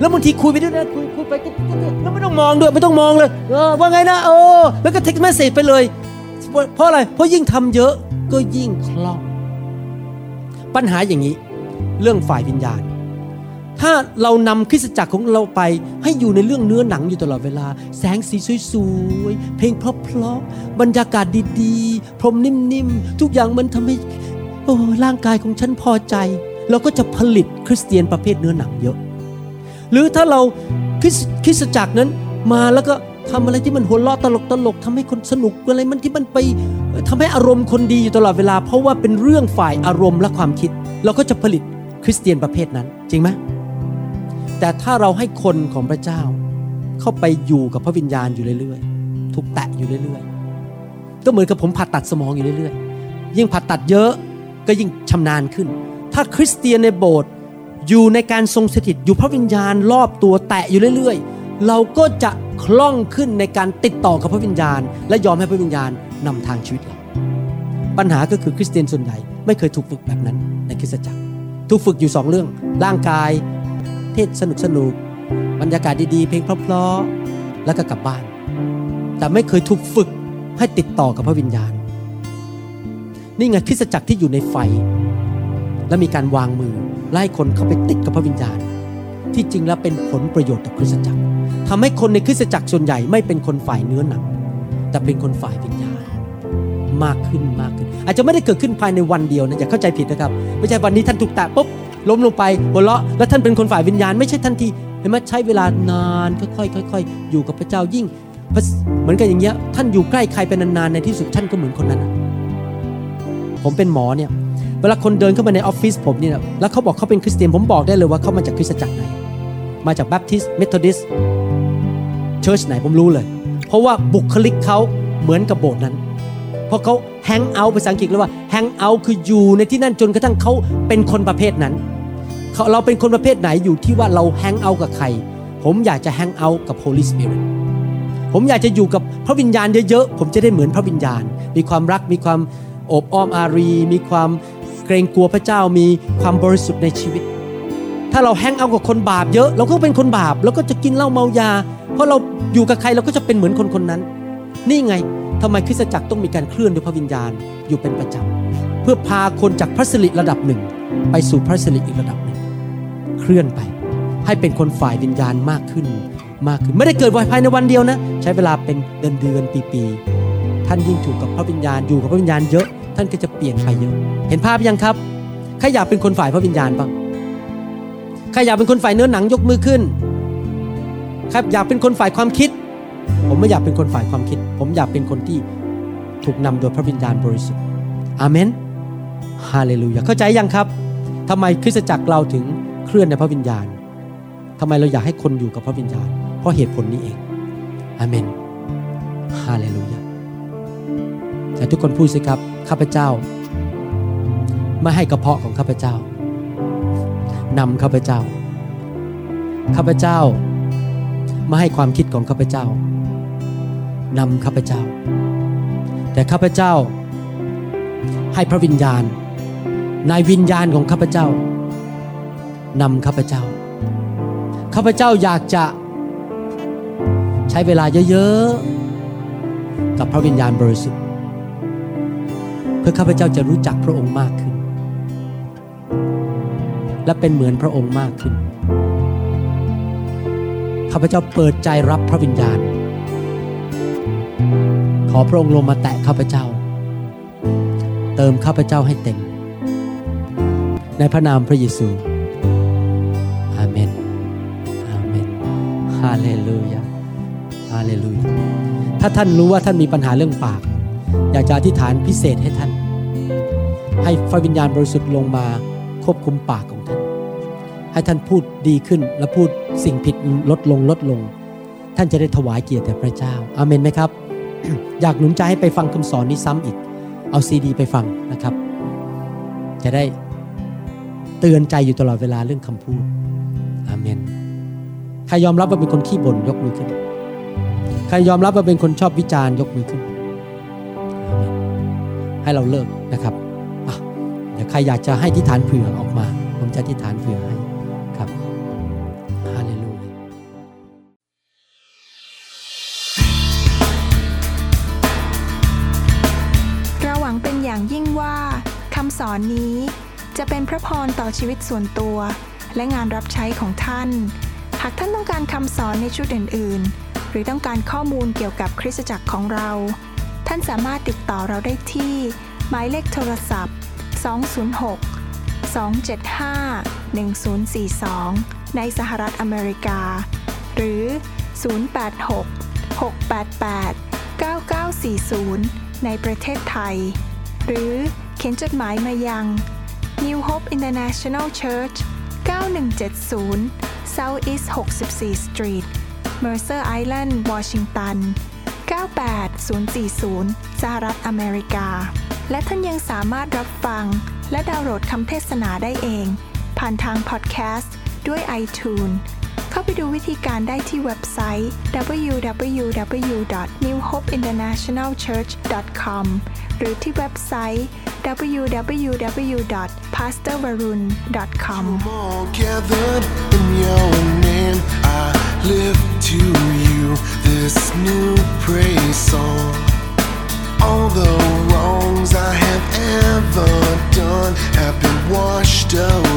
แล้วบางทีคุยไปด้วยนะคุยคุยไปแล้วไม่ต้องมองด้วยไม่ต้องมองเลยเออว่าไงนะเออแล้วก็ text message ไปเลยเพราะอะไรเพราะยิ่งทำเยอะก็ยิ่งคล่องปัญหาอย่างนี้เรื่องฝ่ายวิญญาณถ้าเรานำคริสตจักรของเราไปให้อยู่ในเรื่องเนื้อหนังอยู่ตลอดเวลาแสงสีสวยๆเพลงเพราะๆบรรยากาศดีๆพรมนิ่มๆทุกอย่างมันทำให้โอ้ร่างกายของฉันพอใจเราก็จะผลิตคริสเตียนประเภทเนื้อหนังเยอะหรือถ้าเราคริสตจักรนั้นมาแล้วก็ ทำอะไรที่มันหัวเราะตลกตลกทำให้คนสนุกอะไรมันที่มันไปทำให้อารมณ์คนดีอยู่ตลอดเวลาเพราะว่าเป็นเรื่องฝ่ายอารมณ์และความคิดเราก็จะผลิตคริสเตียนประเภทนั้นจริงไหมแต่ถ้าเราให้คนของพระเจ้าเข้าไปอยู่กับพระวิญญาณอยู่เรื่อยๆถูกแตะอยู่เรื่อยๆก็เหมือนกับผมผ่าตัดสมองอยู่เรื่อยๆยิ่งผ่าตัดเยอะก็ยิ่งชำนาญขึ้นถ้าคริสเตียนในโบสถ์อยู่ในการทรงสถิตอยู่พระวิญญาณรอบตัวแตะอยู่เรื่อยๆเราก็จะคล่องขึ้นในการติดต่อกับพระวิญญาณและยอมให้พระวิญญาณนำทางชีวิตเราปัญหาก็คือคริสเตียนส่วนใหญ่ไม่เคยถูกฝึกแบบนั้นในคริสตจักรถูกฝึกอยู่สองเรื่องร่างกายเทศสนุกๆบรรยากาศดีๆเพลงเพราะๆแล้วก็กลับบ้านแต่ไม่เคยถูกฝึกให้ติดต่อกับพระวิญญาณนี่ไงคริสตจักรที่อยู่ในไฟและมีการวางมือไล่คนเข้าไปติดกับพระวิญญาณที่จริงแล้วเป็นผลประโยชน์ต่อคริสตจักรทำให้คนในคริสตจักรส่วนใหญ่ไม่เป็นคนฝ่ายเนื้อหนังแต่เป็นคนฝ่ายวิญญาณมากขึ้นมากขึ้นอาจจะไม่ได้เกิดขึ้นภายในวันเดียวนะอย่าเข้าใจผิดนะครับไม่ใช่วันนี้ท่านถูกแตะปุ๊บล้มลงไปหัวเราะแล้วท่านเป็นคนฝ่ายวิญญาณไม่ใช่ทันทีเห็นไหมใช้เวลานานค่อยๆค่อยๆอยู่กับพระเจ้ายิ่งเหมือนกันอย่างเงี้ยท่านอยู่ใกล้ใครเป็นนานๆในที่สุดท่านก็เหมือนคนนั้นผมเป็นหมอเนี่ยเวลาคนเดินเข้ามาในออฟฟิศผมเนี่ยแล้วเขาบอกเขาเป็นคริสเตียนผมบอกได้เลยว่าเขามาจากคริสตจักรไหนมาจากแบปทิสต์เมธอดิสต์เชิร์ชไหนผมรู้เลยเพราะว่าบุคลิกเขาเหมือนกับโบสถ์นั้นเพราะเขาแฮงเอาท์ภาษาอังกฤษเรียกว่าแฮงเอาท์คืออยู่ในที่นั่นจนกระทั่งเขาเป็นคนประเภทนั้นเราเป็นคนประเภทไหนอยู่ที่ว่าเราแฮงเอาท์กับใครผมอยากจะแฮงเอาท์กับ Holy Spirit ผมอยากจะอยู่กับพระวิญญาณเยอะๆผมจะได้เหมือนพระวิญญาณมีความรักมีความอบอ้อมอารีมีความเกรงกลัวพระเจ้ามีความบริสุทธิ์ในชีวิตถ้าเราแฮงเอาท์กับคนบาปเยอะเราก็เป็นคนบาปเราก็จะกินเหล้าเมายาเพราะเราอยู่กับใครเราก็จะเป็นเหมือนคนคนนั้นนี่ไงทำไมคริสตจักรต้องมีการเคลื่อนด้วยพระวิญญาณอยู่เป็นประจำเพื่อพาคนจากพระสิริระดับหนึ่งไปสู่พระสิริอีกระดับหนึ่งเคลื่อนไปให้เป็นคนฝ่ายวิญญาณมากขึ้นมากขึ้นไม่ได้เกิดภายในวันเดียวนะใช้เวลาเป็นเดือนเดือนปีๆท่านยิ่งอยู่กับพระวิญญาณอยู่กับพระวิญญาณเยอะท่านก็จะเปลี่ยนไปเยอะเห็นภาพยังครับใครอยากเป็นคนฝ่ายพระวิญญาณบ้างใครอยากเป็นคนฝ่ายเนื้อหนังยกมือขึ้นครับอยากเป็นคนฝ่ายความคิดผมไม่อยากเป็นคนฝ่ายความคิดผมอยากเป็นคนที่ถูกนำโดยพระวิญญาณบริสุทธิ์อาเมนฮาเลลูยาเข้าใจยังครับทำไมคริสตจักรเราถึงเคลื่อนในพระวิญญาณทำไมเราอยากให้คนอยู่กับพระวิญญาณเพราะเหตุผลนี้เองอาเมนฮาเลลูยาแต่ทุกคนพูดสิครับข้าพเจ้าไม่ให้กระเพาะของข้าพเจ้านำข้าพเจ้าข้าพเจ้าไม่ให้ความคิดของข้าพเจ้านำข้าพเจ้าแต่ข้าพเจ้าให้พระวิญญาณนายวิญญาณของข้าพเจ้านำข้าพเจ้าข้าพเจ้าอยากจะใช้เวลาเยอะๆกับพระวิญญาณบริสุทธิ์เพื่อข้าพเจ้าจะรู้จักพระองค์มากขึ้นและเป็นเหมือนพระองค์มากขึ้นข้าพเจ้าเปิดใจรับพระวิญญาณขอพระองค์ลงมาแตะข้าพเจ้าเติมข้าพเจ้าให้เต็มในพระนามพระเยซูอาเมนอาเมนฮาเลลูยาฮาเลลูยาถ้าท่านรู้ว่าท่านมีปัญหาเรื่องปากอยากจะอธิษฐานพิเศษให้ท่านให้พระวิญญาณบริสุทธิ์ลงมาควบคุมปากของท่านให้ท่านพูดดีขึ้นและพูดสิ่งผิดลดลงลดลงท่านจะได้ถวายเกียรติแด่พระเจ้าอาเมนไหมครับอยากหนุนใจให้ไปฟังคำสอนนี้ซ้ำอีกเอาซีดีไปฟังนะครับจะได้เตือนใจอยู่ตลอดเวลาเรื่องคำพูดอาเมนใครยอมรับว่าเป็นคนขี้บ่นยกมือขึ้นใครยอมรับว่าเป็นคนชอบวิจารณ์ยกมือขึ้นอาเมนให้เราเลิกนะครับอ่ะเดี๋ยวใครอยากจะให้อธิษฐานเผื่อออกมาผมจะอธิษฐานเผื่อให้ครับฮาเลลูยายิ่งว่าคำสอนนี้จะเป็นพระพรต่อชีวิตส่วนตัวและงานรับใช้ของท่านหากท่านต้องการคำสอนในชุดอื่นๆหรือต้องการข้อมูลเกี่ยวกับคริสตจักรของเราท่านสามารถติดต่อเราได้ที่หมายเลขโทรศัพท์สอง ศูนย์ หก สอง เจ็ด ห้า หนึ่ง ศูนย์ สี่ สองในสหรัฐอเมริกาหรือ ศูนย์ แปด หก หก แปด แปด เก้า เก้า สี่ ศูนย์ ในประเทศไทยหรือเขียนจดหมายมายัง New Hope International Church เก้าหนึ่งเจ็ดศูนย์ South East หกสิบสี่ Street Mercer Island Washington เก้าแปดศูนย์สี่ศูนย์ สหรัฐอเมริกาและท่านยังสามารถรับฟังและดาวน์โหลดคำเทศนาได้เองผ่านทางพอดแคสต์ด้วย iTunes เข้าไปดูวิธีการได้ที่เว็บไซต์ ดับเบิลยู ดับเบิลยู ดับเบิลยู ดอท นิวโฮปอินเตอร์เนชั่นแนลเชิร์ช ดอท คอม หรือที่เว็บไซต์ ดับเบิลยู ดับเบิลยู ดับเบิลยู ดอท พาสเตอร์วรุณ ดอท คอม To you this new praise song. All the wrongs I have ever done have been washed away.